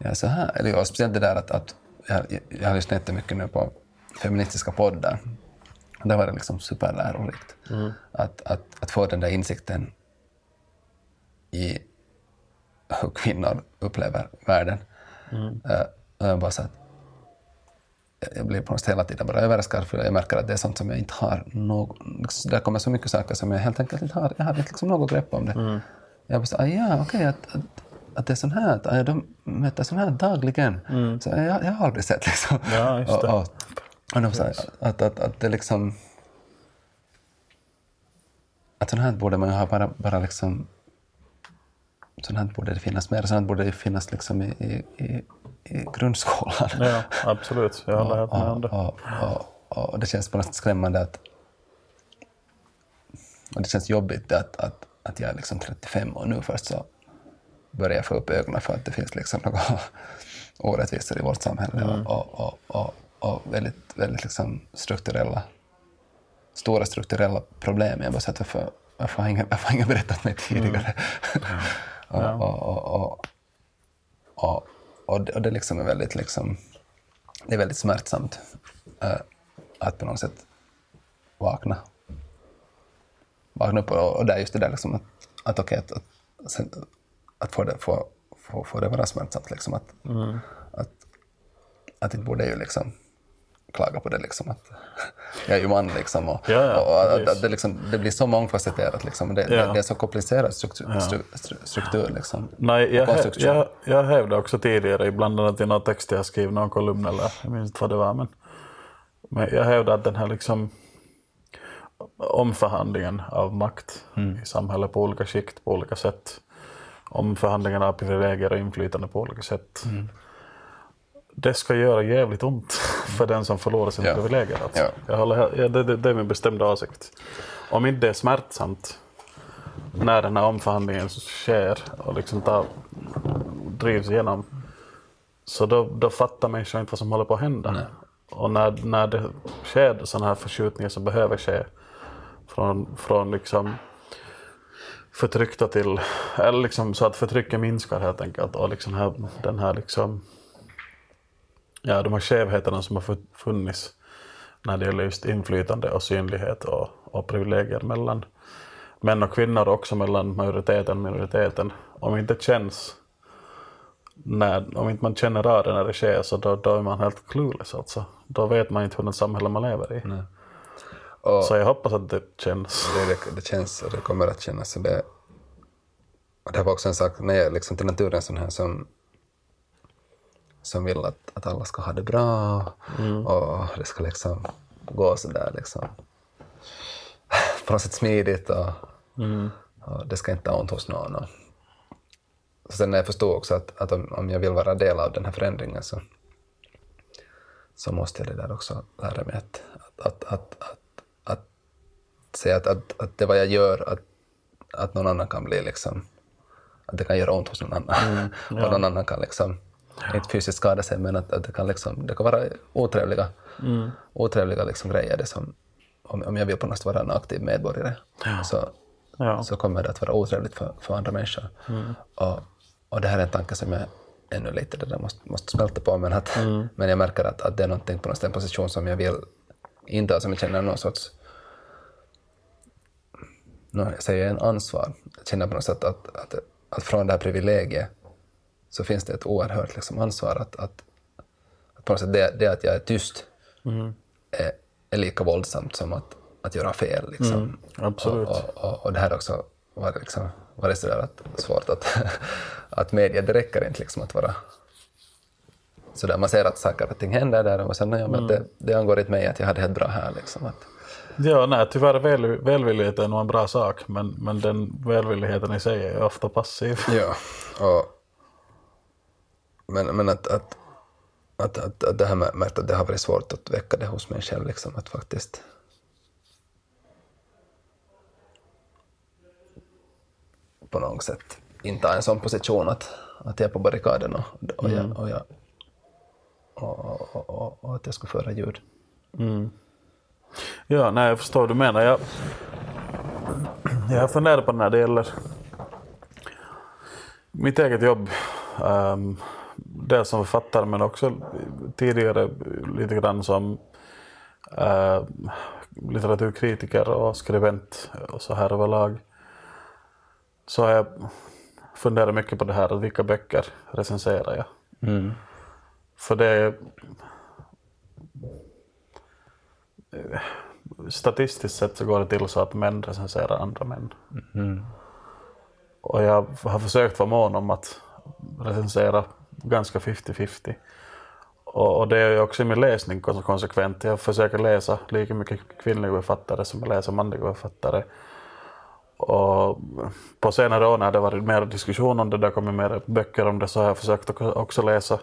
Ja, så här. Eller, och speciellt det där att, att jag, jag har lyssnat jättemycket nu på feministiska poddar. Det var det liksom superlärorikt. Mm. Att, att, att få den där insikten i hur kvinnor upplever världen. Mm. Och jag bara så att jag blir på något sätt hela tiden bara överraskad för jag märker att det är sånt som jag inte har något, liksom, där kommer så mycket saker som jag helt enkelt inte har, jag har inte liksom något grepp om det. Mm. Jag bara så, ah, ja okej okay, att, att, att det är sån här, att, att de möter sån här dagligen, mm. så jag, jag har aldrig sett liksom. Ja, just det. och, och, och de sa, yes. att, att, att det liksom att sån här borde man ha bara, bara liksom sån här borde det finnas mer, sån här borde det finnas liksom i, i, i i grundskolan. Ja, absolut. Jag håller helt med om det. Och, och, och det känns på något sätt skrämmande att och det känns jobbigt att, att, att jag är liksom trettiofem och nu först så börjar jag få upp ögonen för att det finns liksom några orättvisor i vårt samhälle mm. och, och, och, och väldigt, väldigt liksom strukturella stora strukturella problem. Jag bara sett varför, varför har ingen, varför har ingen berättat mig tidigare? Mm. Ja. och, och, och, och, och, Och det, och det liksom är väldigt liksom det är väldigt smärtsamt äh, att på något sätt vakna vakna upp och, och det är just det där liksom att att okej okay, att, att att få det få få, få det vara smärtsamt liksom att mm. att att det borde ju liksom klaga på det liksom att jag är ju man liksom och, ja, ja, och att, att det liksom det blir så mångfacetterat liksom det, ja. det, det är så komplicerad struktur, ja. stru, stru, struktur liksom. Nej, jag häv, jag jag hävdade också tidigare ibland annat i några texter jag skrev någon kolumn eller jag minns inte vad det var men men jag hävdade att den här liksom omförhandlingen av makt mm. i samhället på olika skikt på olika sätt omförhandlingen av privilegier och inflytande på olika sätt. Mm. Det ska göra jävligt ont för den som förlorar sin ja. privilegier. Alltså. Ja. Jag håller, ja, det, det är min bestämda åsikt. Om inte det är smärtsamt när den här omförhandlingen sker och liksom tar, drivs igenom så då, då fattar människor inte vad som håller på att hända. Nej. Och när, när det sker sådana här förskjutningar som behöver ske från, från liksom förtryckta till eller liksom så att förtrycket minskar helt enkelt och liksom här, den här liksom ja, de här skevheterna som har funnits när det gäller just inflytande och synlighet och, och privilegier mellan män och kvinnor också mellan majoriteten och minoriteten. Om det inte känns när, om inte man känner rören när det sker, så då, då är man helt clueless alltså. Då vet man inte hur den samhälle man lever i. Nej. Och så jag hoppas att det känns. Det, det känns och det kommer att kännas. Så det, det var också en sak när jag liksom till naturen sån här som, som vill att, att alla ska ha det bra mm. och det ska liksom gå sådär liksom på något sätt smidigt och, mm. och det ska inte ha ont hos någon. Och. Sen när jag förstod också att, att om, om jag vill vara del av den här förändringen så, så måste jag det där också lära mig att, att, att, att, att, att säga att, att, att det vad jag gör att, att någon annan kan bli liksom att det kan göra ont hos någon annan mm, ja. Och någon annan kan liksom ja. Inte fysiskt skada sig men att, att det kan liksom det kan vara otrevliga mm. otrevliga liksom grejer det som om, om jag vill på något sätt vara en aktiv medborgare ja. Så, ja. Så kommer det att vara otrevligt för, för andra människor mm. och, och det här är en tanke som jag ännu lite det där måste, måste smälta på men, att, mm. men jag märker att, att det är någonting på något en position som jag vill inte som jag känner någon sorts no, jag säger en ansvar. Jag känner på något sätt att, att, att från det här privilegiet så finns det ett oerhört liksom, ansvar att, att, att på något sätt det, det att jag är tyst mm. är, är lika våldsamt som att, att göra fel. Liksom. Mm, absolut. Och, och, och, och det här också var det, liksom, var det sådär att, svårt att, att media, det räcker inte liksom, att vara sådär. Man ser att saker och ting händer där och sen ja, men mm. det, det angår inte mig att jag hade helt bra här liksom att ja, nej, tyvärr väl, välvillighet är nog en bra sak, men, men den välvilligheten i sig är ofta passiv. Ja, och, men, men att, att, att, att, att det här med att det har varit svårt att väcka det hos mig själv, liksom, att faktiskt på något sätt inta en sån position att, att jag är på barrikaden och, och, mm. jag, och, jag, och, och, och, och, och att jag ska föra ljud. Mm. Ja, nej, jag förstår vad du menar. Jag, jag funderar på när det gäller mitt eget jobb. Um, dels som författare men också tidigare lite grann som uh, litteraturkritiker och skribent och så här överlag. Så har jag funderat mycket på det här, vilka böcker recenserar jag. Mm. För det är statistiskt sett så går det till så att män recenserar andra män. Mm. Och jag har försökt vara mån om att recensera ganska fifty-fifty. Och, och det är ju också i min läsning konsekvent. Jag försöker läsa lika mycket kvinnliga författare som jag läser manliga författare. Och på senare år när det varit mer diskussion om det, där kommer mer böcker om det, så har jag försökt också läsa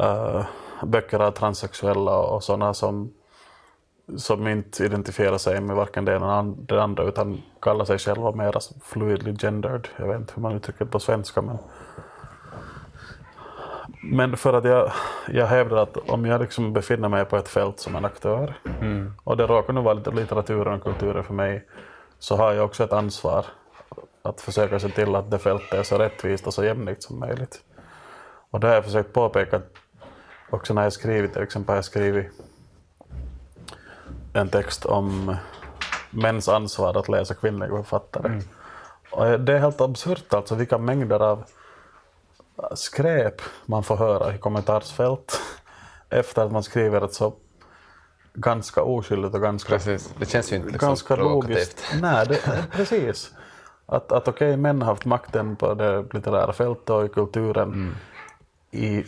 uh, böcker av transsexuella och sådana som som inte identifierar sig med varken det ena eller det andra utan kallar sig själva mer fluidly gendered. Jag vet inte hur man uttrycker det på svenska. Men, men för att jag, jag hävdar att om jag liksom befinner mig på ett fält som en aktör mm. och det råkar nu vara lite litteraturen och kulturen för mig, så har jag också ett ansvar att försöka se till att det fältet är så rättvist och så jämlikt som möjligt. Och det har jag försökt påpeka också när jag skrivit, till exempel jag skrivit en text om mäns ansvar att läsa kvinnliga författare. Mm. Och det är helt absurt alltså vilka mängder av skräp man får höra i kommentarsfält efter att man skriver ett så ganska oskyldigt och ganska precis. Det känns ju inte liksom ganska logiskt. Nej, det, precis. Att, att okej, okay, män har haft makten på det litterära fältet och i kulturen mm. i,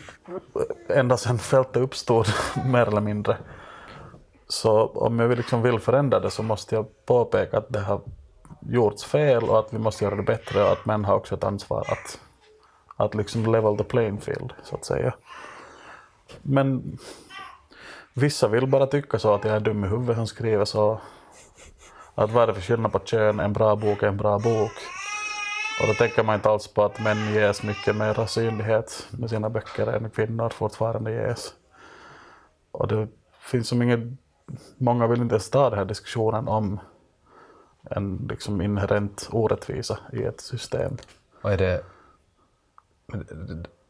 ända sedan fältet uppstod mer eller mindre. Så om jag liksom vill förändra det så måste jag påpeka att det har gjorts fel och att vi måste göra det bättre och att män har också ett ansvar att, att liksom level the playing field, så att säga. Men vissa vill bara tycka så att jag är dum i huvudet som skriver så. Att vad är det för skillnad på kön? En bra bok är en bra bok. Och då tänker man inte alls på att män ges mycket mer synlighet med sina böcker än kvinnor fortfarande ges. Och det finns som inget. Många vill inte stå den här diskussionen om en liksom inherent orättvisa i ett system. Och är det,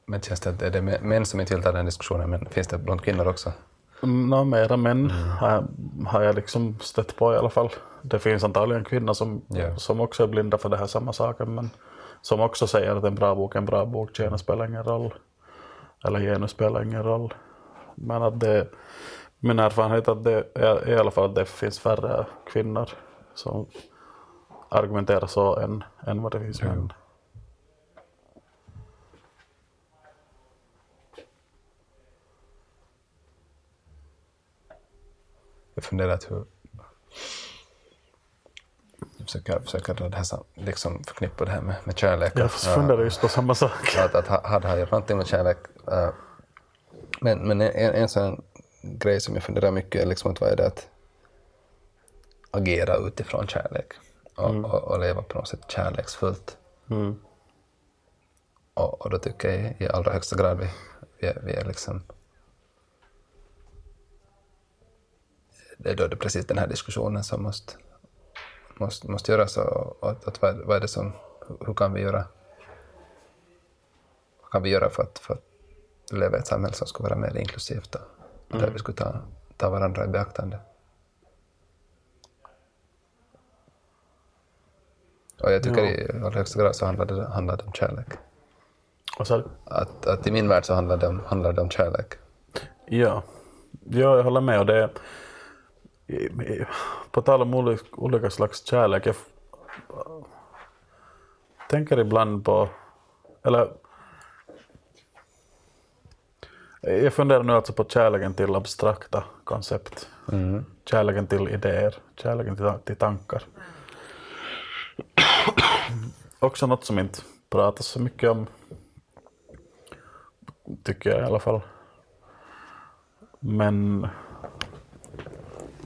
men känns det, är det män som inte vill ta den diskussionen, men finns det bland kvinnor också? Nå, mera män mm. har, har jag liksom stött på i alla fall. Det finns antagligen kvinnor som, yeah. som också är blinda för det här samma saken, men som också säger att en bra bok, en bra bok, gärna spelar ingen roll. Eller gärna spelar ingen roll. Men att det, min erfarenhet att det är i alla fall att det finns färre kvinnor som argumenterar så än, än vad det finns män. Mm. Jag funderar att hur jag försöker, försöker det här, liksom förknippa det här med, med kärlek. Jag funderar just på samma sak. Att, att, att hade jag gjort någonting med kärlek. Uh, men men en, en sån grej som jag funderar mycket är liksom att vad är det att agera utifrån kärlek. Och, mm. och, och leva på något sätt kärleksfullt. Mm. Och, och då tycker jag i allra högsta grad vi, vi, är, vi är liksom... Det är då det precis den här diskussionen som måste, måste, måste göras. Och, och att, vad, vad är det som, hur kan vi göra, vad kan vi göra för att, för att leva i ett samhälle som ska vara mer inklusivt. Och där mm. vi ska ta, ta varandra i beaktande. Och jag tycker ja. i allra högsta grad så handlar det, handlar det om kärlek. Vad sa du? Att, att i min värld så handlar det om, handlar det om kärlek. Ja. ja, jag håller med. Och det på tal om olika, olika slags kärlek. Jag tänker ibland på... Eller, jag funderar nu alltså på kärleken till abstrakta koncept. Mm. Kärleken till idéer. Kärleken till, till tankar. Också något som inte pratas så mycket om, tycker jag i alla fall. Men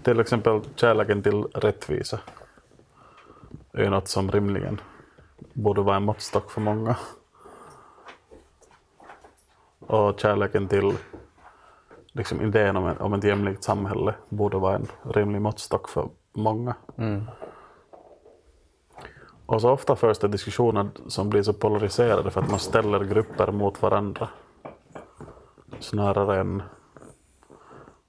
till exempel kärleken till rättvisa är ju något som rimligen borde vara en måttstock för många. Och kärleken till liksom idén om, en, om ett jämlikt samhälle borde vara en rimlig måttstock för många. Mm. Och så ofta förs det diskussioner som blir så polariserade för att man ställer grupper mot varandra. Snarare än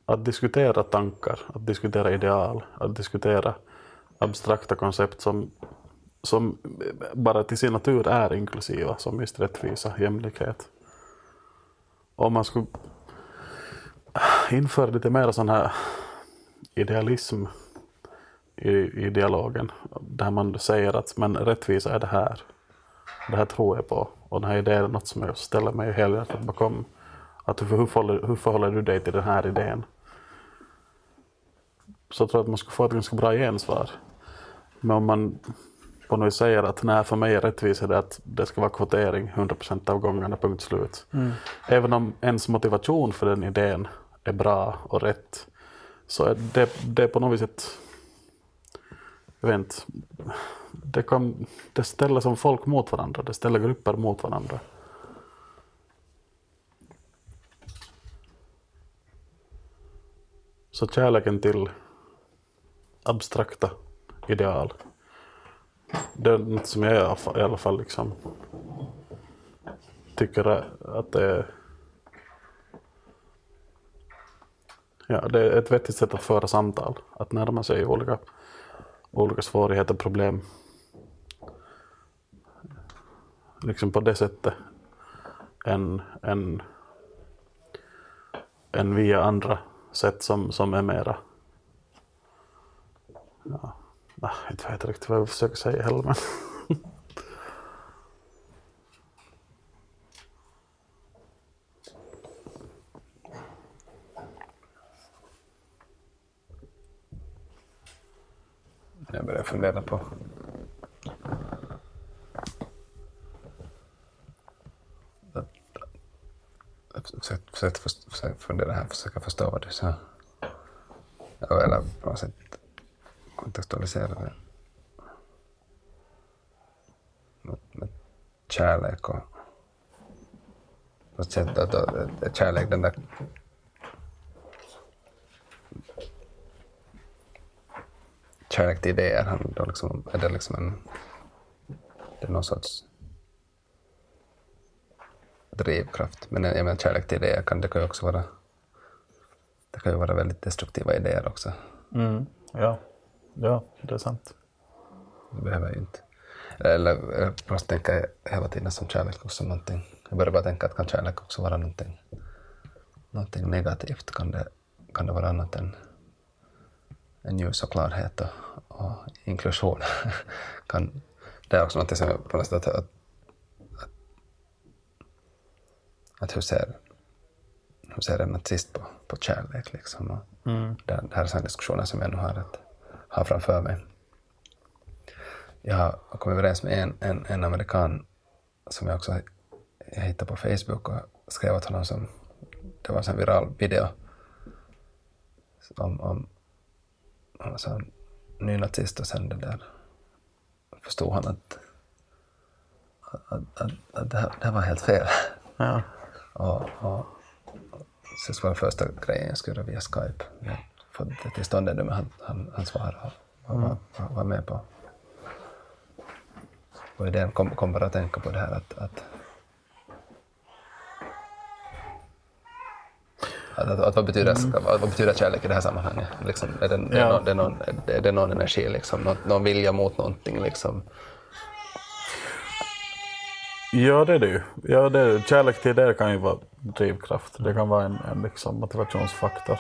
att diskutera tankar, att diskutera ideal, att diskutera abstrakta koncept som, som bara till sin natur är inklusiva, som just rättvisa, jämlikhet. Om man skulle införa lite mer sån här idealism I, i dialogen, där man säger att men rättvisa är det här, det här tror jag på, och den här idén är något som jag ställer mig helhjärtat bakom, att hur förhåller, hur förhåller du dig till den här idén? Så jag tror att man skulle få ett ganska bra gensvar. Men om man på något säger att nej, för mig är rättvisa det att det ska vara kvotering hundra procent av gångerna, punkt slut. Mm. Även om ens motivation för den idén är bra och rätt, så är det, det är på något sätt Vänt. Det, kan, det ställer som folk mot varandra, det ställer grupper mot varandra. Så kärleken till abstrakta ideal, det är något som jag i alla fall liksom tycker att det är, ja, det är ett vettigt sätt att föra samtal, att närma sig olika olika svårigheter och problem. Liksom på det sättet. En, en, en via andra sätt som, som är mera... Ja, jag vet inte riktigt vad jag försöker säga heller, men... Jag börjar fundera på. Försöka försök fundera här, försöka förstå vad du sa. Eller på något sätt kontextualisera det. Med, med kärlek och... På ett sätt att är kärlek den där... Kärlek till idéer, då liksom, är det liksom en, det är någon sorts drivkraft. Men jag menar, kärlek till idéer kan, det kan ju också vara, det kan ju vara väldigt destruktiva idéer också. Mm, ja. ja, det är sant. Det behöver ju inte. Eller jag måste tänka hela tiden som kärlek också någonting. Jag börjar bara tänka att kan kärlek också vara någonting, någonting negativt? Kan det, kan det vara annat än, än ljus och klarhet och, och inklusion? Kan, det är också något som jag på något sätt att, att, att, att hur ser, hur ser en nazist på, på kärlek liksom? Och mm. det, det här är sådana diskussioner som jag nu har, att, har framför mig. Jag har kommit överens med en, en, en amerikan som jag också jag hittade på Facebook och skrev åt honom som, det var en sån viral video om, om alltså en ny nazist, och sen det där förstod han att, att, att, att det, här, det här var helt fel. Ja. och, och, och så var den första grejen jag skulle göra via Skype. Jag fått det till stånd ännu, men han, han, han svarade och mm. var, var, var med på. Och idén kom, kom bara att tänka på det här att, att Att, att, att, vad, betyder, mm. vad betyder kärlek i det här sammanhanget? Liksom, är, det, ja. är, någon, är, det någon, är det någon energi, liksom, någon, någon vilja mot någonting? Liksom? Ja, det är det ju. Ja, det är, kärlek till det kan ju vara drivkraft. Det kan vara en, en liksom, motivationsfaktor.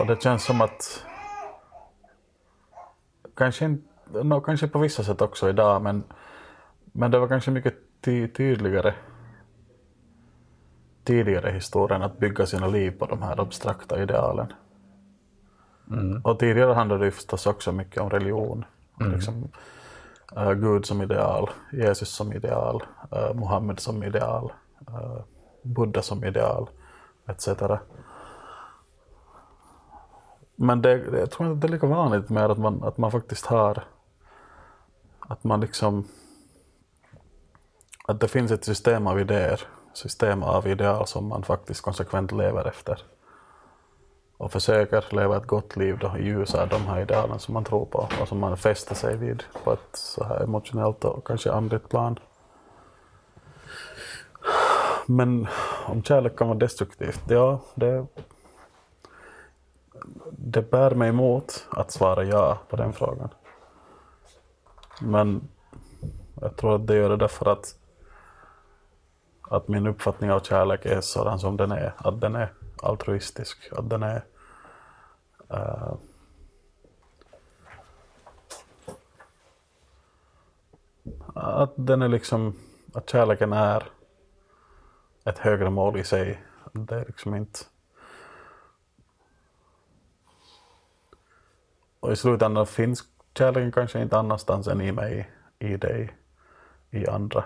Och det känns som att... Kanske, no, kanske på vissa sätt också idag, men, men det var kanske mycket ty- tydligare. Tidigare historien att bygga sina liv på de här abstrakta idealen. Mm. Och tidigare handlade det förstås också mycket om religion. Mm. Liksom, uh, Gud som ideal, Jesus som ideal, uh, Muhammed som ideal, uh, Buddha som ideal, et cetera. Men det, jag tror inte det är lika vanligt med att man, att man faktiskt har, att man liksom, att det finns ett system av idéer. System av ideal som man faktiskt konsekvent lever efter. Och försöker leva ett gott liv då, i ljus av de här idealen som man tror på och som man fäster sig vid på ett så här emotionellt och kanske andligt plan. Men om kärlek kan vara destruktivt, ja, det, det bär mig emot att svara ja på den frågan. Men jag tror att det gör det därför att att min uppfattning av kärlek är sådan som den är. Att den är altruistisk. Att den är... Uh, att den är liksom... Att kärleken är ett högre mål i sig. Det är liksom inte... Och i slutändan finns kärleken kanske inte annanstans än i mig, i dig, i andra.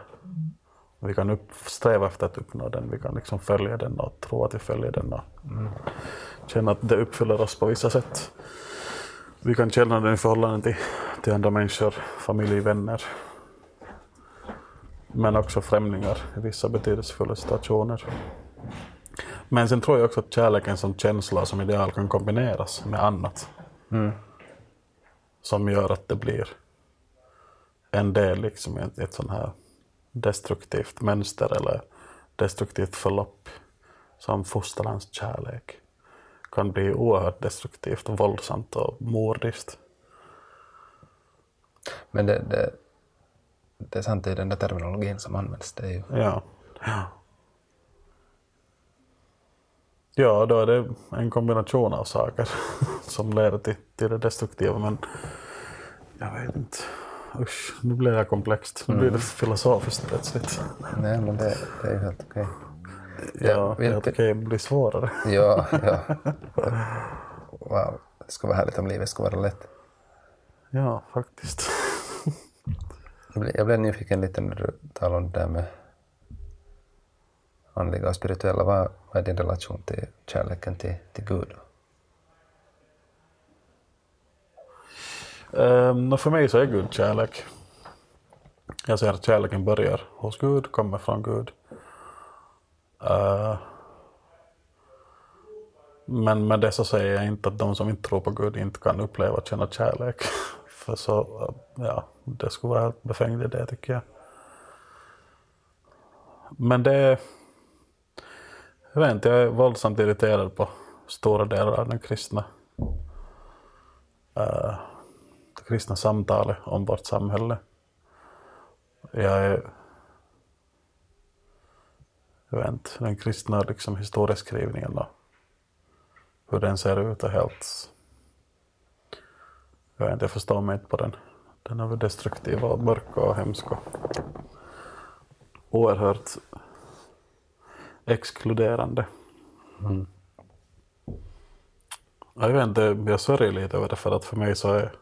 Vi kan upp, sträva efter att uppnå den, vi kan liksom följa den och tro att vi följer den och mm. känna att det uppfyller oss på vissa sätt. Vi kan känna den i förhållande till, till andra människor, familj, vänner. Men också främlingar i vissa betydelsefulla situationer. Men sen tror jag också att kärleken som känsla och som ideal kan kombineras med annat. Mm. Som gör att det blir en del liksom i ett, ett sånt här destruktivt mönster eller destruktivt förlopp som fosterlands kärlek kan bli oerhört destruktivt och våldsamt och mordiskt. Men det, det, det är samtidigt den där terminologin som används, det är ju... Ja, ja. Ja, då är det en kombination av saker som leder till, till det destruktiva, men jag vet inte. Usch, nu blir det komplext. Nu blir det mm. filosofiskt plötsligt. Nej, men det, det är ju helt okej. Okay. Ja, helt okej. Okay. Det blir svårare. Ja, ja. Wow, det skulle vara härligt om livet skulle vara lätt. Ja, faktiskt. jag, blev, jag blev nyfiken lite när du talade om det där med andliga och spirituella. Vad, vad är din relation till kärleken till, till Gud? Um, för mig så är Gud kärlek. Jag ser att kärleken börjar hos Gud, kommer från Gud. Uh, men med det så säger jag inte att de som inte tror på Gud inte kan uppleva att känna kärlek. För så, uh, ja, det skulle vara helt befängd idé tycker jag. Men det, jag vet inte, jag är våldsamt irriterad på stora delar av den kristna. Uh, kristna samtal om vårt samhälle. Jag är, jag vet inte, den kristna liksom, historieskrivningen och hur den ser ut är helt... Jag vet inte, jag förstår mig inte på den. Den är väl destruktiv och mörk och hemsk och oerhört exkluderande. Mm. Jag vet inte, jag sörjer lite över det, för att för mig så är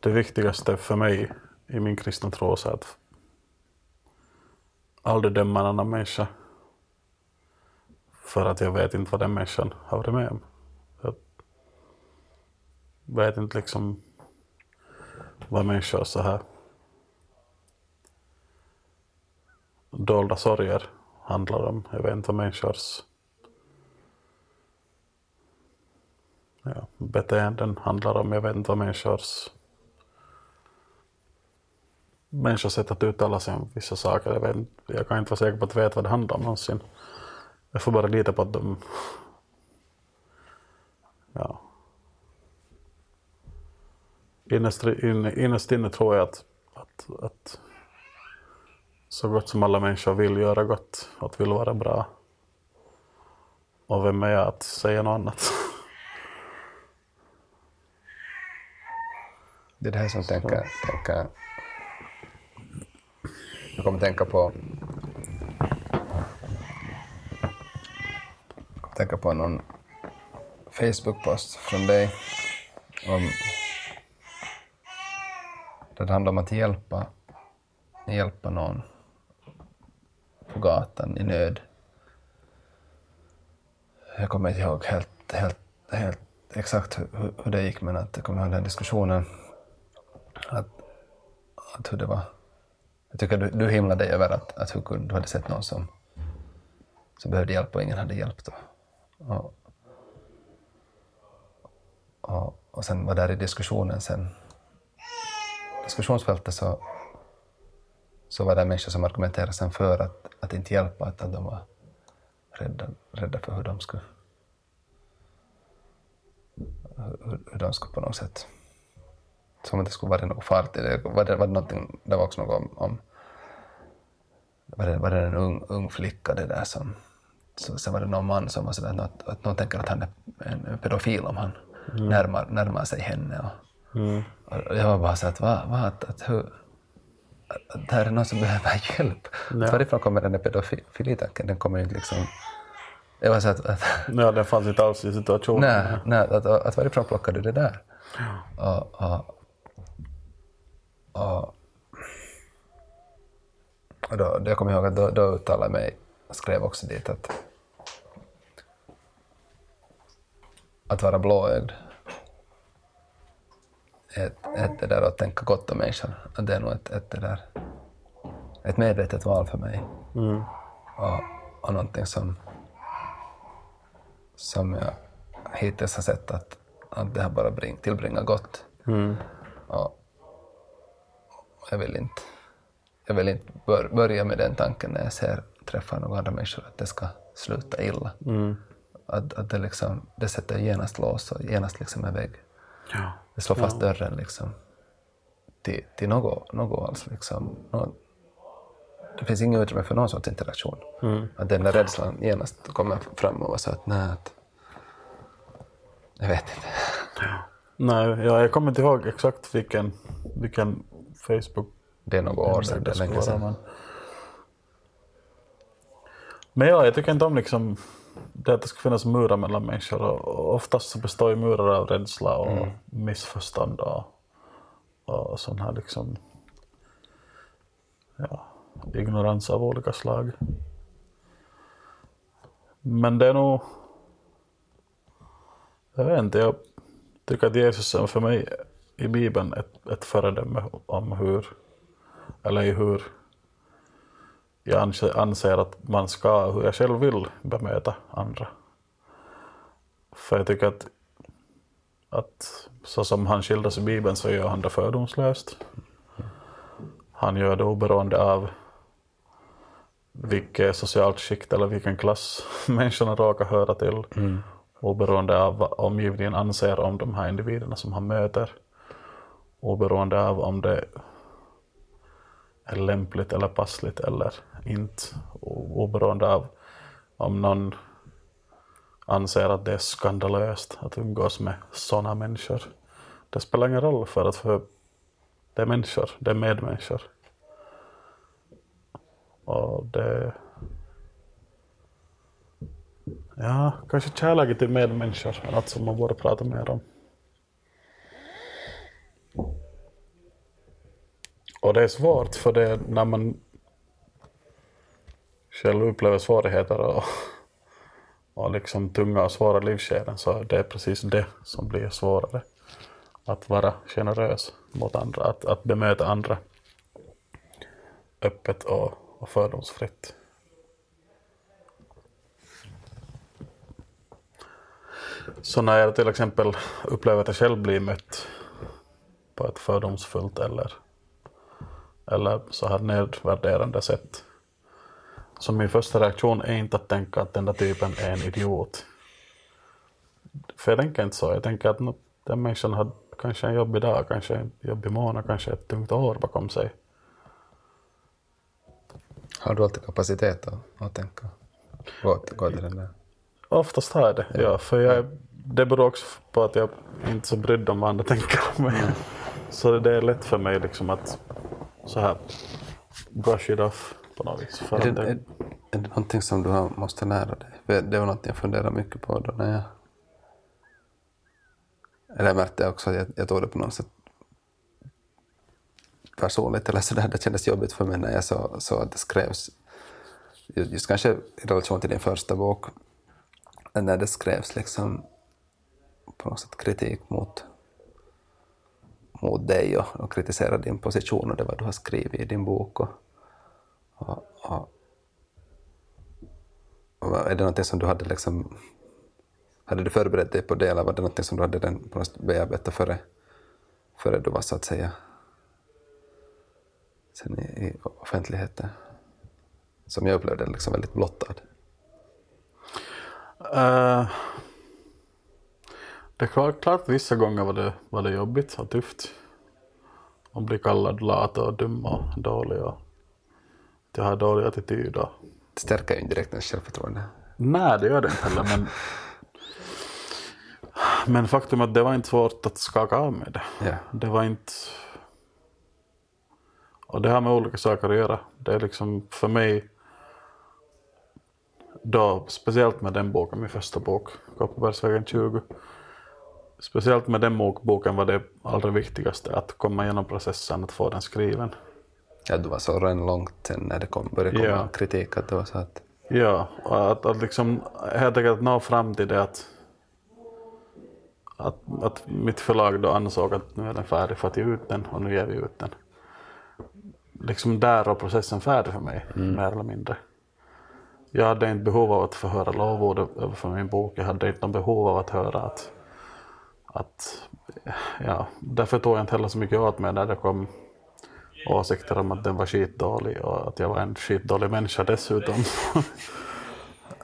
det viktigaste för mig i min kristna tro så att aldrig döma en annan människa, för att jag vet inte vad den människan har varit med om. Jag vet inte liksom vad människor så här dolda sorger handlar om. Jag vet inte vad människors ja, beteenden handlar om. Jag vet inte vad människors människor sätt att uttala sig om vissa saker. Jag, vet, jag kan inte vara säker på att veta vad det handlar om någonsin. Jag får bara lita på att de... Ja. Innerst inne, inne tror jag att, att, att så gott som alla människor vill göra gott, att vill vara bra. Och vem är jag att säga något annat? Det är det här som tänker... tänker. Jag kommer tänka på tänka på någon Facebook-post från dig om där det handlar om att hjälpa hjälpa någon på gatan i nöd. Jag kommer inte ihåg helt helt helt exakt hur, hur det gick, men att jag kommer ihåg den diskussionen att att hur det var. Jag tycker du, du himlade dig över att, att hur kunde, du hade sett någon som, som behövde hjälp och ingen hade hjälpt. Och, och, och sen var där i diskussionen sen. Diskussionsfältet så, så var det människor som argumenterade sen för att, att inte hjälpa, att, att de var rädda, rädda för hur de skulle hur, hur de skulle på något sätt. Som att det skulle vara något farligt. Det var, det, var det, det var också något om... om var, det, var det en ung, ung flicka det där som... Så, sen var det någon man som var sådär att, att någon tänker att han är en pedofil om han mm. närmar, närmar sig henne. Och, mm. och jag var bara så att, va? va att, att, hur, att, att det här är någon som behöver hjälp. Ja. Varifrån kommer den där pedofilitanken? Den kommer inte liksom... Jag var så att... att nej, den fanns inte alls i situationen. Nej, nej att, att, att varifrån plockade du det där? Ja. Och, och, Och, och då, då kom jag ihåg att då, då uttalade jag mig och skrev också dit att att vara blåögd är det där att tänka gott om människan. Att det är nog ett, ett, det där, ett medvetet val för mig. Mm. Och, och någonting som som jag hittills har sett att, att det här bara bring, tillbringar gott. Mm. Och, Jag vill inte, jag vill inte bör, börja med den tanken när jag ser, träffar några andra människor att det ska sluta illa. Mm. Att, att det, liksom, det sätter genast lås och genast liksom en vägg. Ja. Det slår fast ja. dörren liksom, till, till något, något alls. Liksom. Något, det finns inget utrymme för någon sorts interaktion. Mm. Att den där rädslan genast kommer fram och så att nej, att, jag vet inte. Ja. Nej, ja, jag kommer inte ihåg exakt vilken... vilken... Facebook. Det är några år sedan, det är länge sedan. Men ja, jag tycker inte om liksom, det att det ska finnas murar mellan människor. Och oftast så består ju murar av rädsla och mm. missförstånd och, och sån här liksom, ja, ignorans av olika slag. Men det är nog, jag vet inte, jag tycker att Jesus är för mig i Bibeln ett, ett föredöme om hur, eller hur jag anser att man ska, hur jag själv vill bemöta andra. För jag tycker att, att så som han skildras i Bibeln så gör han det fördomslöst. Han gör det oberoende av vilket socialt skikt eller vilken klass människorna råkar höra till. Mm. oberoende av vad omgivningen anser om de här individerna som han möter, oberoende av om det är lämpligt eller passligt eller inte, oberoende av om någon anser att det är skandalöst att umgås med sådana människor. Det spelar ingen roll, för att för det är människor, det är medmänniskor. Och det... Ja, kanske kärleken till medmänniskor är något som man borde prata mer om. Och det är svårt, för det när man själv upplever svårigheter och, och liksom tunga och svåra livsskeden, så det är precis det som blir svårare. Att vara generös mot andra, att, att bemöta andra öppet och, och fördomsfritt. Så när jag till exempel upplever att jag själv blir mött på ett fördomsfullt eller, eller så här nedvärderande sätt, så min första reaktion är inte att tänka att den där typen är en idiot. För jag tänker inte så. Jag tänker att no, den människan har kanske en jobbig dag, kanske en jobbig månad, kanske ett tungt år bakom sig. Har du alltid kapacitet att tänka? Gå, gå till den där? Oftast har jag det, ja. Ja, för jag, det beror också på att jag inte är så brydd om vad andra tänker om mig. Så det är lätt för mig liksom att så här brush it off på något vis. Är det, är, är det någonting som du har, måste lära dig? För det var något jag funderade mycket på då när jag... Eller jag märkte också att jag, jag tog det på något sätt personligt eller sådär. Det kändes jobbigt för mig när jag så, så att det skrevs. Just kanske i relation till din första bok. När det skrevs liksom på något sätt kritik mot, mot dig och, och kritiserade din position och det vad du har skrivit i din bok. Och, och, och, och är det någonting som du hade liksom... Hade du förberett dig på det eller var det någonting som du hade den, på något sätt bearbetat före, före du var så att säga sen i, i offentligheten? Som jag upplevde liksom väldigt blottad. Uh, det är klart, klart vissa gånger var det, var det jobbigt och tufft. Man blir kallad lat och dum och dålig och det har dålig attityd. Och... Det stärker ju inte direkt ens självförtroende. Nej, det gör det inte heller. Men, men faktum är att det var inte svårt att skaka av med det. Yeah. Det var inte... Och det har med olika saker att göra. Det är liksom för mig... Då, speciellt med den boken, min första bok, Kopparbergsvägen tjugo. Speciellt med den boken var det allra viktigaste att komma igenom processen, att få den skriven. Ja, du var så redan långt när det kom, började komma ja. kritik. Att det var så att... Ja, och att, att liksom, helt enkelt nå fram till det att, att, att mitt förlag då ansåg att nu är den färdig för att ge ut den och nu ger vi ut den. Liksom där var processen färdig för mig, mm. mer eller mindre. Jag hade inte behov av att få höra lovord för min bok. Jag hade inte behov av att höra att... att ja, därför tog jag inte heller så mycket åt mig när det kom åsikter om att den var skitdålig och att jag var en skitdålig människa dessutom.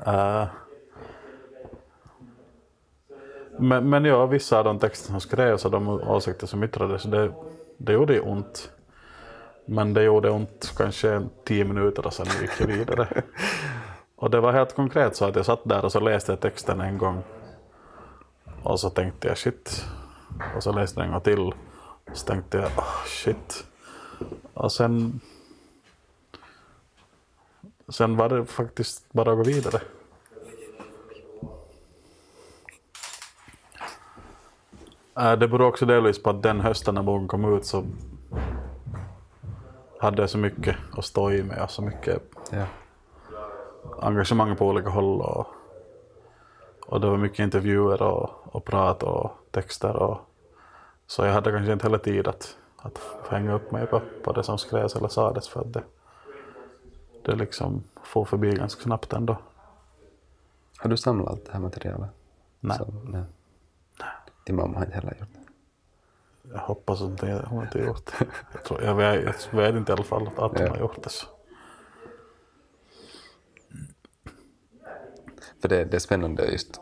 uh, men, men ja, vissa av de texter som skrevs och de åsikter som yttrades, det, det gjorde ju ont. Men det gjorde ont kanske tio minuter och sen gick jag vidare. Och det var helt konkret så att jag satt där och så läste jag texten en gång. Och så tänkte jag shit. Och så läste jag en gång till. Och så tänkte jag oh, shit. Och sen... Sen var det faktiskt bara att gå vidare. Det beror också delvis på att den hösten när boken kom ut så... Hade så mycket att stå i med och så mycket... Ja. Engagemang på olika håll och, och det var mycket intervjuer och, och prat och texter och så jag hade kanske inte heller tid att, att hänga upp mig på, på det som skrevs eller sades för att det, det liksom får förbi ganska snabbt ändå. Har du samlat allt det här materialet? Nej. Så, nej. Din mamma har inte heller gjort det? Jag hoppas att det, hon inte har gjort det. Jag, tror, jag, vet, jag vet inte i alla fall att hon ja. har gjort det så. För det, det är spännande just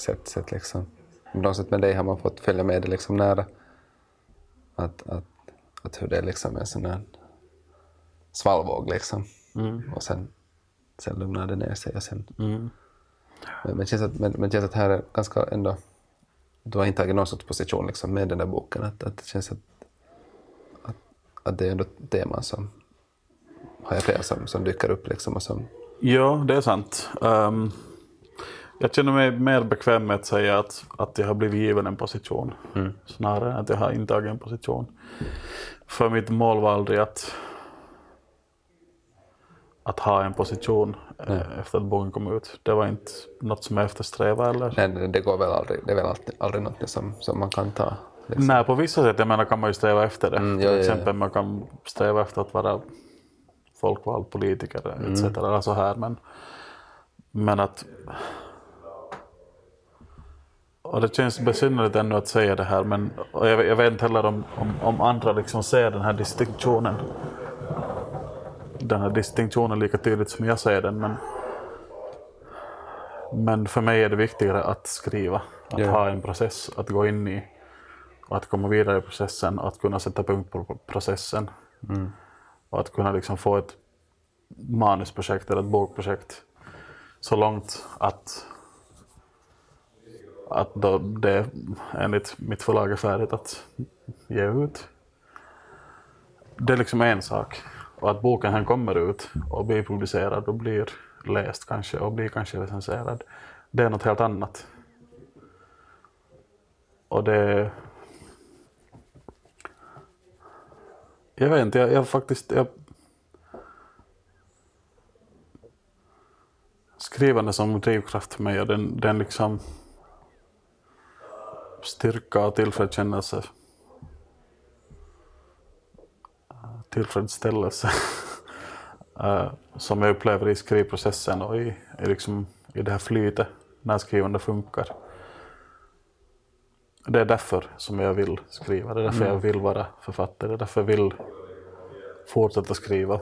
sätt, sätt liksom. Bland annat med dig har man fått följa med det liksom nära. Att, att, att hur det liksom är en sån här svallvåg liksom. Mm. Och sen, sen lugnar det ner sig och sen... Mm. Men det känns att, men, men känns att här är ganska ändå... Du har intagit någon sorts position liksom med den där boken. Att, att det känns att, att, att det är ändå ett tema som... Har jag fler som, som dyker upp liksom och som... Ja, det är sant. Um, jag känner mig mer bekväm med att säga att, att jag har blivit given en position. Mm. Snarare än att jag har intagit en position. Mm. För mitt mål var aldrig att, att ha en position mm. efter att boken kom ut. Det var inte något som jag eftersträvade eller? Nej, det går väl aldrig. Det är väl aldrig, aldrig något som, som man kan ta. Liksom. Nej, på vissa sätt jag menar, kan man ju sträva efter det. Mm, ja, Till exempel ja, ja. man kan sträva efter att vara... folkvald, politiker et cetera. Mm. Eller så här, men, men att... Och det känns besynnerligt ännu att säga det här, men jag, jag vet inte heller om, om, om andra liksom ser den här distinktionen. Den här distinktionen lika tydligt som jag ser den, men... Men för mig är det viktigare att skriva, att yeah. ha en process att gå in i, att komma vidare i processen, att kunna sätta punkt på processen. Mm. Och att kunna liksom få ett manusprojekt eller ett bokprojekt så långt att, att då det enligt mitt förlag är färdigt att ge ut. Det är liksom en sak. Och att boken här kommer ut och blir publicerad och blir läst kanske och blir kanske recenserad. Det är något helt annat. Och det... Jag vet inte, jag, jag faktiskt... Jag... Skrivande som drivkraft för mig, den, den liksom... Styrka och tillfredsställelse. Tillfredsställelse. Som jag upplever i skrivprocessen och i, i, liksom, i det här flytet, när skrivande funkar. Det är därför som jag vill skriva, det är därför mm. jag vill vara författare, det är därför jag vill fortsätta skriva.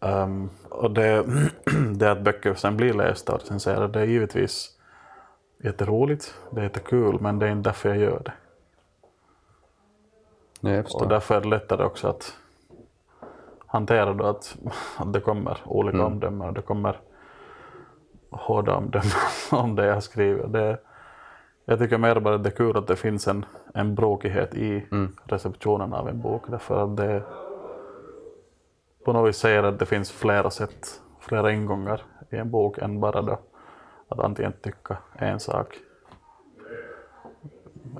Um, och det, det att böcker sen blir lästa och recenserade, det är givetvis jätteroligt, det är jättekul, men det är inte därför jag gör det. Nej, jag förstår. Och därför är det lättare också att hantera då att, att det kommer olika mm. omdömen och det kommer hårda omdömen om det jag skriver. Det, Jag tycker mer bara att det är kul att det finns en, en bråkighet i mm. receptionen av en bok. Därför att det på något vis säger att det finns flera sätt, flera ingångar i en bok än bara då att antingen tycka en sak.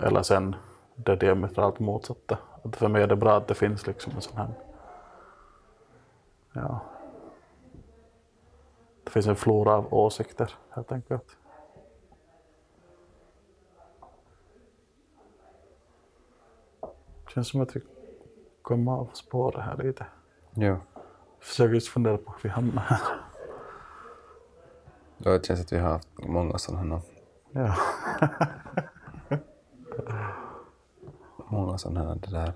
Eller sen det diametralt motsatta. Att för mig är det bra att det finns liksom en sån här... Ja. Det finns en flora av åsikter helt enkelt. Det känns som att vi kommer av spåret här lite. Ja. Försöker just fundera på hur vi hamnar här. Ja, det känns att vi har haft många sådana. Ja. många sådana, det där.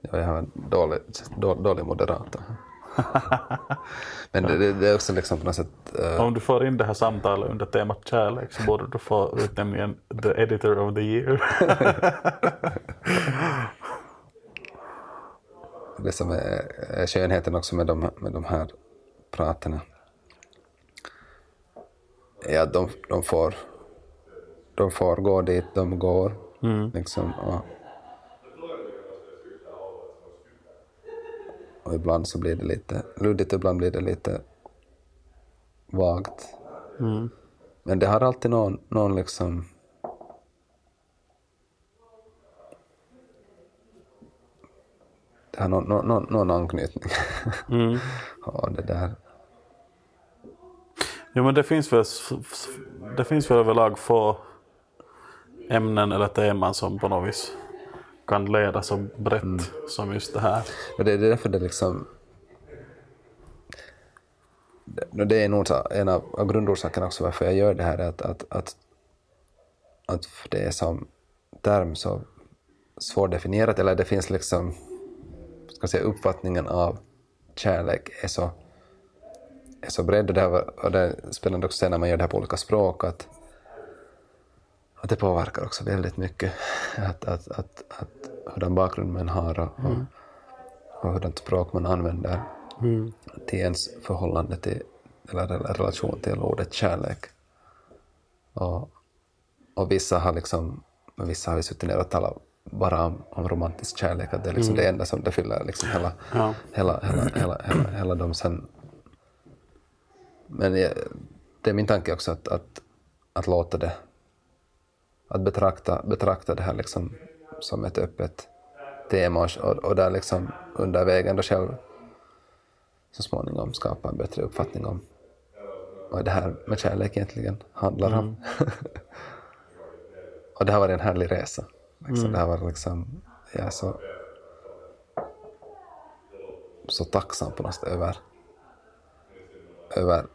Ja, jag har en dålig, dålig moderator. Men det, det, det är också liksom på något sätt... Uh... Om du får in det här samtalet under temat kärlek så borde du få utnämningen The Editor of the Year. Det som är, är skönheten också med de, med de här praterna är att de, de, får, de får gå dit de går. Mm. Liksom, och, Och ibland så blir det lite luddigt, ibland blir det lite vagt. Mm. Men det har alltid någon, någon liksom... Det har någon, någon, någon anknytning. Mm. Ja, det där. Ja, men det finns väl, det finns väl överlag få ämnen eller teman som på något vis kan leda så brett mm. som just det här. Och det är därför det liksom... Det är nog en av grundorsakerna också varför jag gör det här. Att, att, att, att det är som term så svårdefinierat. Eller det finns liksom, ska jag säga, uppfattningen av kärlek är så, är så bredd. Och det, här, och det spännande också sen när man gör det här på olika språk. Att, att det påverkar också väldigt mycket. Att, att, att, att hur den bakgrund man har och, mm. och hur den språk man använder mm. till ens förhållande till, eller, eller relation till ordet kärlek. Och, och vissa har liksom, vissa har vi suttit ner och talat bara om, om romantisk kärlek, att det är liksom mm. det enda som det fyller liksom hela, ja. hela, hela, hela, hela, hela dem sen. Men jag, det är min tanke också att, att, att låta det, att betrakta, betrakta det här liksom som ett öppet tema och, och där liksom under vägen då själv så småningom skapa en bättre uppfattning om vad det här med kärlek egentligen handlar mm. om. Och det här var en härlig resa. Liksom, mm. Det här var liksom, jag är så, så tacksam på något sätt över, över,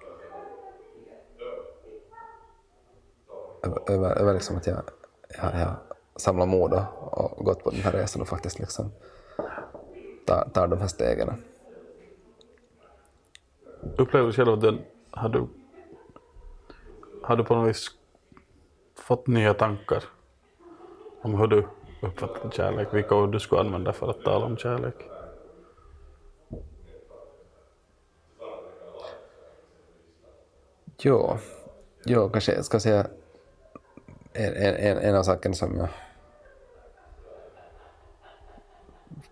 över, över liksom att jag, jag, jag samlar mod och gått på den här resan och faktiskt liksom tar, tar de här stegen. Upplever du själv att den, har du, har du på något vis fått nya tankar om hur du uppfattar kärlek, vilka ord du skulle använda för att tala om kärlek? Jo, jo kanske jag ska säga en, en, en av sakerna som jag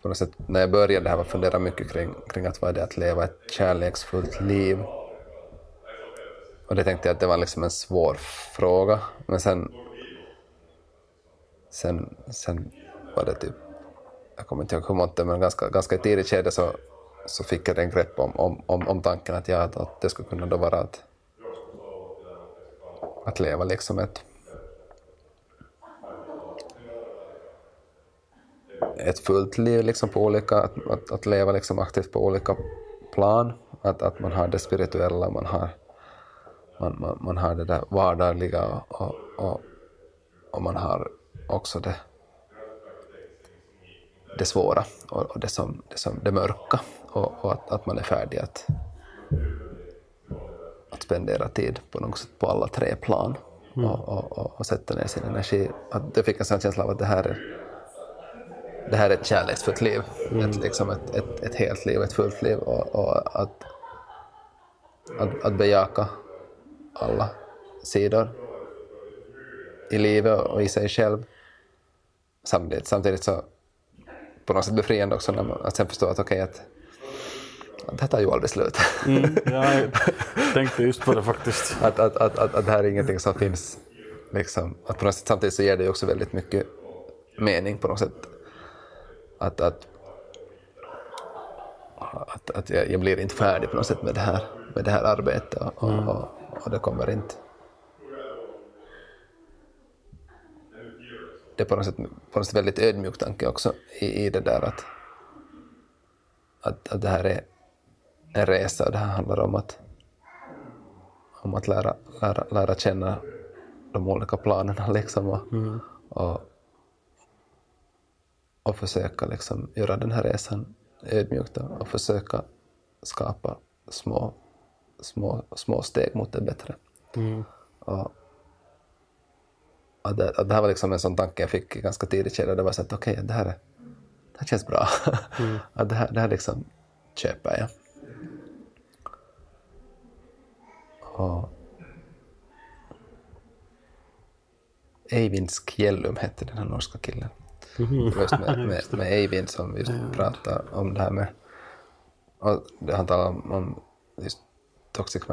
på något sätt, när jag började här, var fundera mycket kring, kring att vad det är att leva ett kärleksfullt liv. Och det tänkte jag att det var liksom en svår fråga, men sen Sen, sen var det typ, jag kommer inte ihåg hur många, men ganska, ganska tidigt skede så, så fick jag en grepp om, om, om, om tanken att, jag, att det skulle kunna då vara att, att leva liksom ett, ett fullt liv liksom på olika, att, att, att leva liksom aktivt på olika plan, att, att man har det spirituella, man har, man, man, man har det där vardagliga och, och, och, och man har också det, det svåra och det, som, det, som, det mörka och, och att, att man är färdig att, att spendera tid på något sätt på alla tre plan och, och, och, och sätta ner sin energi. Att jag fick en sån känsla av att det här är, det här är ett kärleksfullt liv, mm. ett, liksom ett, ett, ett helt liv, ett fullt liv och, och att, att, att bejaka alla sidor i livet och i sig själv. Samtidigt, samtidigt så på något sätt befriande också när man, att sen förstå att okej, okay, att, att det här tar ju aldrig slut. Mm, jag tänkte just på det faktiskt. att, att, att, att, att det här är ingenting som finns liksom, att på något sätt samtidigt så ger det ju också väldigt mycket mening på något sätt. Att, att, att, att jag, jag blir inte färdig på något sätt med det här, med det här arbetet och, mm. och, och det kommer inte. Det är på något sätt, på något sätt väldigt ödmjuk tanke också i, i det där att, att, att det här är en resa och det här handlar om att, om att lära, lära, lära känna de olika planerna liksom och, mm. och, och försöka liksom göra den här resan ödmjukt och försöka skapa små, små, små steg mot det bättre. Mm. Och, Att det, att det här var liksom en sån tanke jag fick ganska tidigt skede. Det var så att okej, okay, det, här är, det här känns bra. Mm. Att det här, det här liksom köper jag. Och Eivind Skjellum hette den här norska killen. Mm. Just med, med, med Eivind som just mm. pratar om det här med... Och han talar om, om just toxic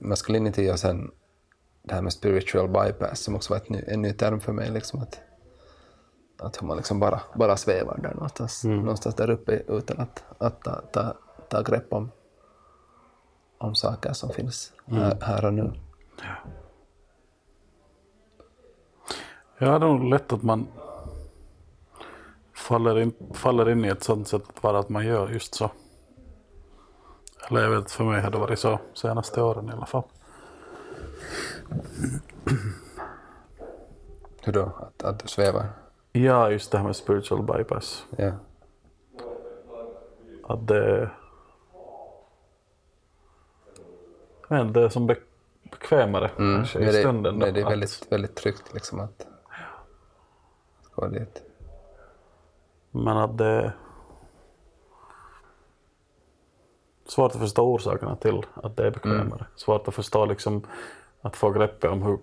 masculinity och sen... Det här med spiritual bypass som också var ett ny, en ny term för mig liksom att att man liksom bara bara svävar där någonstans, mm. någonstans där uppe utan att att ta, ta, ta grepp om om saker som finns mm. här, här och nu. Ja. Ja, det är nog lätt att man faller in faller in i ett sånt sätt bara att man gör just så. Eller jag vet, för mig har det varit så senaste åren i alla fall. Hur då? Att, att du svävar? Ja, just det här med spiritual bypass. Ja. Att det... kände som be- bekvämare mm. kanske, i det, stunden. Då, det är väldigt, att... väldigt tryggt liksom att gå dit. Men att det... Svårt att förstå orsakerna till att det är bekvämare. Mm. Svårt att förstå liksom, att få grepp om hur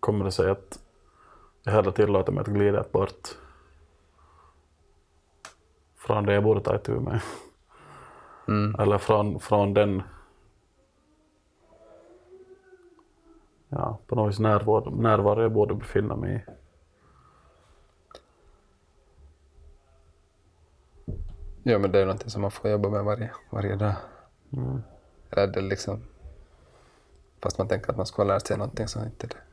kommer det sig att jag hellre tillåter mig att glida bort från det jag borde ta itu med. Mm. Eller från, från den ja, på något vis närvaro, närvaro jag borde befinna mig i. Ja, men det är någonting som man får jobba med varje, varje dag. Mm. Eller det liksom... Fast man tänker att man ska lära sig någonting så inte det... Mm.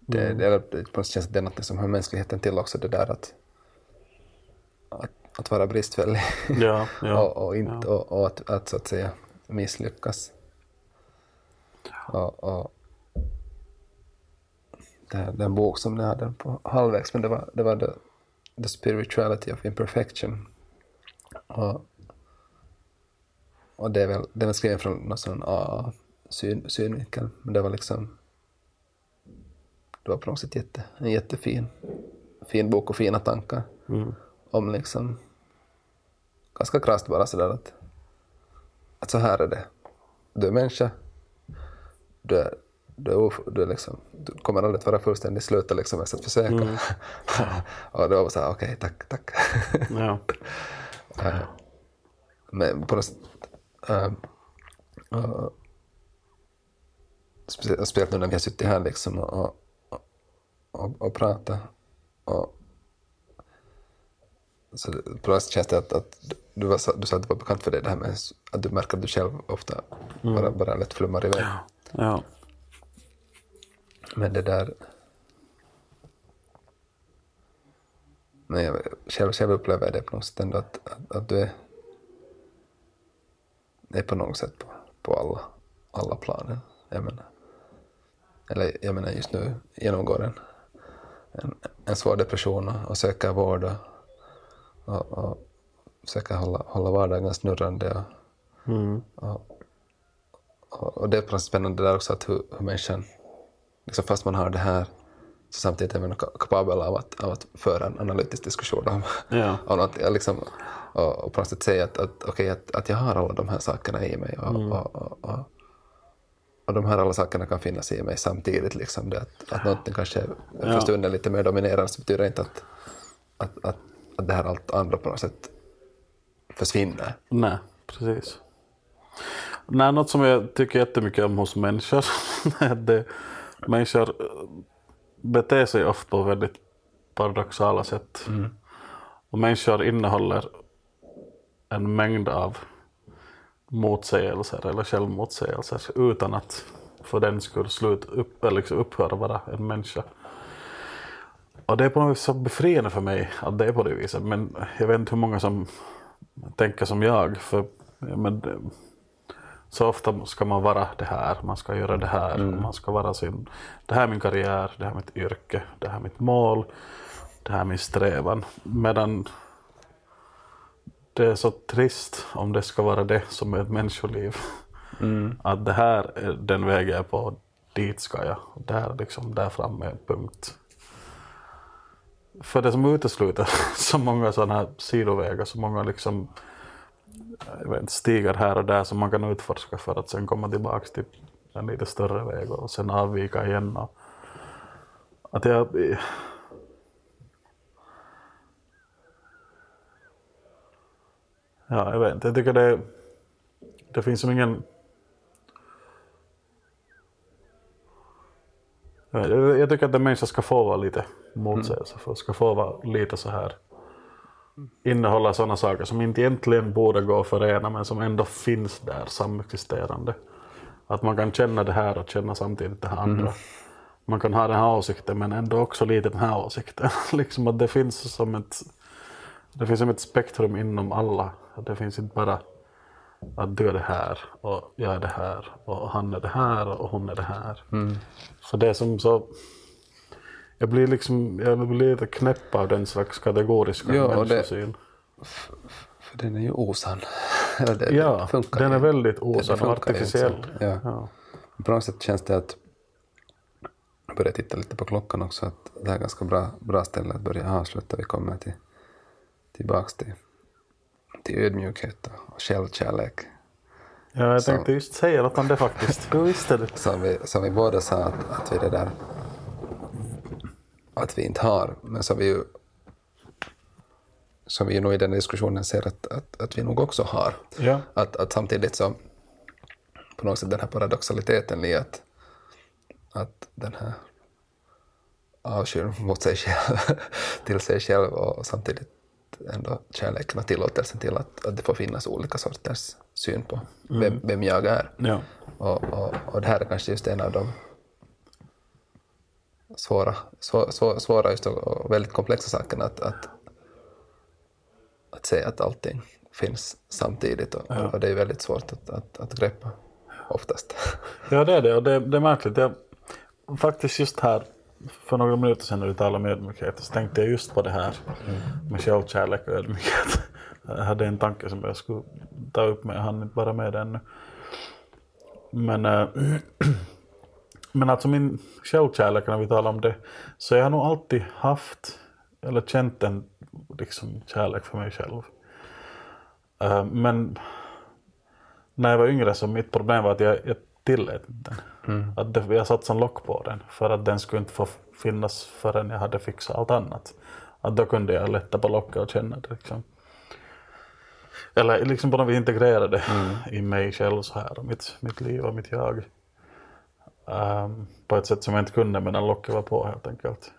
Det, det, det, det känns att det är något som hör mänskligheten till också, det där att... Att, att vara bristfällig. Ja, ja, och, och, inte, ja. och, och att, att så att säga misslyckas. Ja. Och, och, det här, den bok som jag hade på halvvägs, men det var... Det var det, The Spirituality of Imperfection. Och, och det är väl, den är skriven från någon sån ah, syn, synvinkel. Men det var liksom, det var på något sätt jätte, en jättefin fin bok och fina tankar. Mm. Om liksom, ganska krasst bara sådär att, att så här är det. Du är människa. Du är Du, of, du, liksom, du kommer aldrig att vara fullständigt sluta liksom, ens att försöka. Mm. Och då var så här, okej, okay, tack, tack. Ja. uh, men på något uh, uh, speciellt spel, nu när vi har suttit här liksom, och, och, och, och pratat. Och, så på något sätt känns det att, att du, var, du sa att det var bekant för dig det här med att du märker att du själv ofta mm. bara, bara lätt flummar iväg. Ja. Ja. Men det där... Men jag själv, själv upplever det på något sätt ändå att, att, att du är, är på något sätt på, på alla, alla planer. Jag menar, eller jag menar just nu genomgår en, en, en svår depression och, och söker vård och, och, och försöker hålla, hålla vardagen snurrande. Och, mm. och, och, och det är på något sätt spännande där också att hur, hur människan... Liksom fast man har det här så samtidigt är man kapabel av att, av att föra en analytisk diskussion om, ja. om något, liksom, och, och på något sätt säga att, att, okay, att, att jag har alla de här sakerna i mig och, mm. och, och, och, och de här alla sakerna kan finnas i mig samtidigt. Liksom, det, att, att någonting kanske för stunden är lite mer dominerande så betyder inte att, att, att, att det här allt andra på något sätt försvinner. Nej, precis. Nej, något som jag tycker jättemycket om hos människor är det människor beter sig ofta på väldigt paradoxala sätt. Mm. Och människor innehåller en mängd av motsägelser eller självmotsägelser utan att för den skull slut upp, eller liksom upphöra vara en människa. Och det är på något vis så befriande för mig att det är på det viset. Men jag vet inte hur många som tänker som jag. För, men, så ofta ska man vara det här, man ska göra det här, mm. man ska vara sin, det här är min karriär, det här är mitt yrke, det här är mitt mål, det här är min strävan. Medan det är så trist om det ska vara det som är ett människoliv. Mm. Att det här är den väg jag är på, dit ska jag, det här liksom, där framme, punkt. För det som utesluter så många sådana här sidovägar, så många liksom... stigar här och där som man kan utforska för att sen komma tillbaka till en lite större väg och sen avvika igen. Och att jag... Ja, jag vet inte. Jag tycker det... Det finns som ingen... Jag, vet, jag tycker att en människa ska få vara lite motsägelse, mm. ska få vara lite så här... innehålla sådana saker som inte egentligen borde gå att förena men som ändå finns där samexisterande. Att man kan känna det här och känna samtidigt det här andra. Mm. Man kan ha den här åsikten men ändå också lite den här åsikten. Liksom att det finns som ett det finns som ett spektrum inom alla. Att det finns inte bara att du är det här och jag är det här och han är det här och hon är det här. Mm. Så det är som så Jag blir liksom, jag blir lite knäpp av den slags kategoriska ja, människosyn. Det, för den är ju osann. det, ja, det den är väldigt åsad och artificiell. Ja. Ja. På något sätt känns det att jag börjar titta lite på klockan också, att det här är ganska bra, bra ställe att börja avsluta. Vi kommer till, tillbaka till, till ödmjukhet och självkärlek. Ja, jag tänkte som, just säga att man det faktiskt. Du visste det. Som vi, som vi båda sa att, att vi det där att vi inte har, men som vi ju som vi nog i den diskussionen ser att, att, att vi nog också har. Ja. Att, att samtidigt så på något sätt den här paradoxaliteten i att, att den här avskyr mot sig själv till sig själv och samtidigt ändå kärleken och tillåtelsen till att, att det får finnas olika sorters syn på vem, vem jag är. Ja. Och, och, och det här är kanske just en av de svåra, svå, svå, svåra just och väldigt komplexa sakerna att, att, att säga att allting finns samtidigt och, ja. Och det är väldigt svårt att, att, att greppa oftast. Ja, det är det och det, det är märkligt. Jag, faktiskt just här för några minuter sedan när du talade om ödmjukhet så tänkte jag just på det här med självkärlek och ödmjukhet. Jag hade en tanke som jag skulle ta upp med, jag hann inte bara med den. Men, äh, men alltså min självkärlek när vi talar om det, så jag har nog alltid haft eller känt en liksom, kärlek för mig själv. Äh, men när jag var yngre så mitt problem var att jag, jag tillät den. Mm. Att det, jag satt som lock på den för att den skulle inte få finnas förrän jag hade fixat allt annat. Att då kunde jag lätta på locket och känna det liksom. Eller liksom på något vi integrerade mm. i mig själv så här och mitt, mitt liv och mitt jag. Um, på ett sätt som jag inte kunde men den locket var på helt enkelt.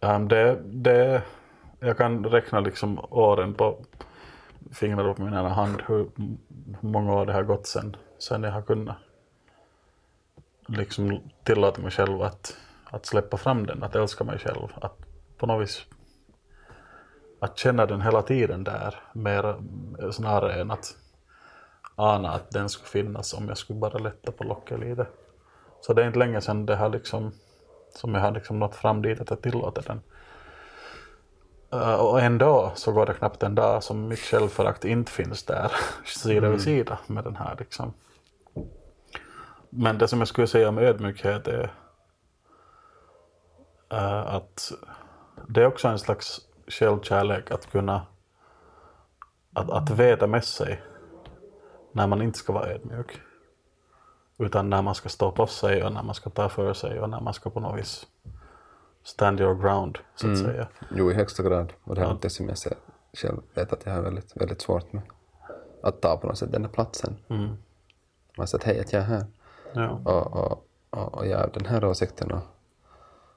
Um, det, det, jag kan räkna liksom åren på fingrarna på min ena hand hur många år det har gått sen, sen jag har kunnat liksom tillåta mig själv att, att släppa fram den, att älska mig själv, att på något vis att känna den hela tiden där mer snarare än att ana att den skulle finnas om jag skulle bara lätta på locket lite. Så det är inte länge sedan det här liksom, som jag har liksom nått fram dit att jag tillåter den. Uh, och ändå så går det knappt en dag som mitt självförakt inte finns där sida vid sida med den här liksom. Men det som jag skulle säga om ödmjukhet är uh, att det är också en slags självkärlek att kunna att, att veta med sig när man inte ska vara ödmjuk utan när man ska stå på sig och när man ska ta för sig och när man ska på något vis stand your ground så att mm. säga. Jo, i högsta grad. Och det här är det som jag ser, själv vet att jag har väldigt, väldigt svårt med att ta på något sätt den där platsen. Mm. Man har sagt, hej att jag är här. Ja. Och, och, och, och jag har den här åsikten och,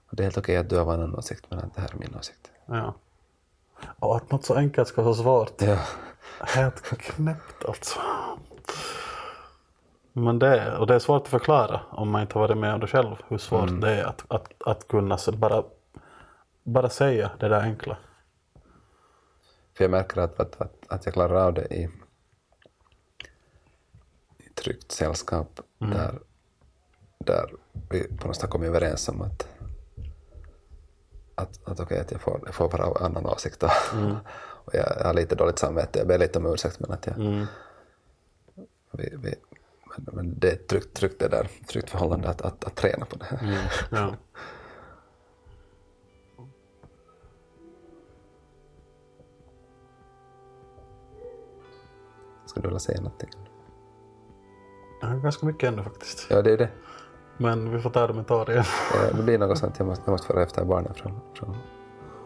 och det är helt okej att du har en annan åsikt men att det här är min åsikt. Ja. Och att något så enkelt ska vara svårt. Ja. Helt knäppt alltså. Men det, och det är svårt att förklara om man inte har varit med om det själv. Hur svårt mm. det är att, att, att kunna så bara, bara säga det där enkla. För jag märker att, att, att, att jag klarar av det i, i tryggt sällskap. Mm. Där, där vi på något sätt kommer överens om att att, att okej, att jag får, jag får bara annan åsikt då. Mm. Och jag, jag har lite dåligt samvete, jag ber lite om ursäkt men att jag mm. vi, vi, men, men det är ett tryggt, tryggt det där tryggt förhållande att, att, att träna på det här. Mm. Ja. Ska du vilja säga någonting? Ja, ganska mycket ändå faktiskt. Ja, det är det. Men vi får ta dem en tag igen. Det blir något sånt. Jag måste, jag måste föra efter barnen från, från,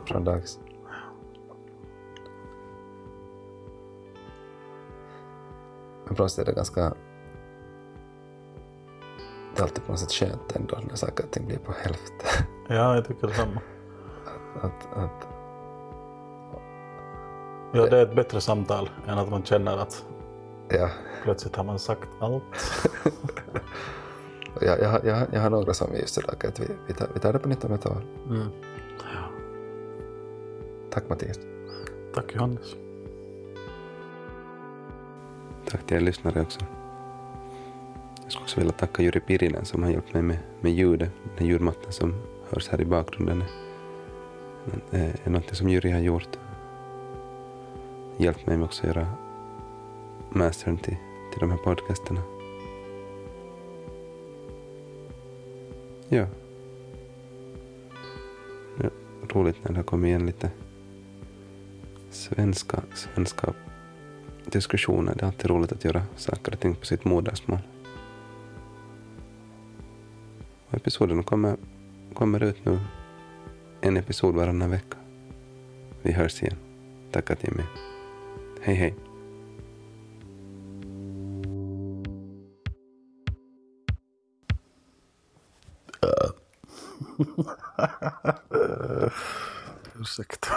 från dags. Men på något sätt är det ganska... Det är alltid på något sätt skönt ändå när saker och ting blir på hälften. Ja, jag tycker detsamma. Att, att, att... Ja, det är ett bättre samtal än att man känner att... Ja. Plötsligt har man sagt allt. Jag, jag, jag, jag har några som är just sådär att vi, vi, tar, vi tar det på nytt om ett år. Mm. Ja. Tack Mattias. Tack Johannes. Tack till er lyssnare också. Jag skulle också vilja tacka Juri Pirinen som har hjälpt mig med, med ljudet. Den ljudmattan som hörs här i bakgrunden är, är något som Juri har gjort. Hjälpt mig också att göra mastern till, till de här podcasterna. Ja. Ja, roligt när det har kommit igen lite svenska, svenska diskussioner. Det är alltid roligt att göra saker och ting på sitt modersmål. Och episoderna kommer, kommer ut nu. En episod varannan vecka. Vi hörs igen. Tack att ni är med. Hej hej. Ursäkta.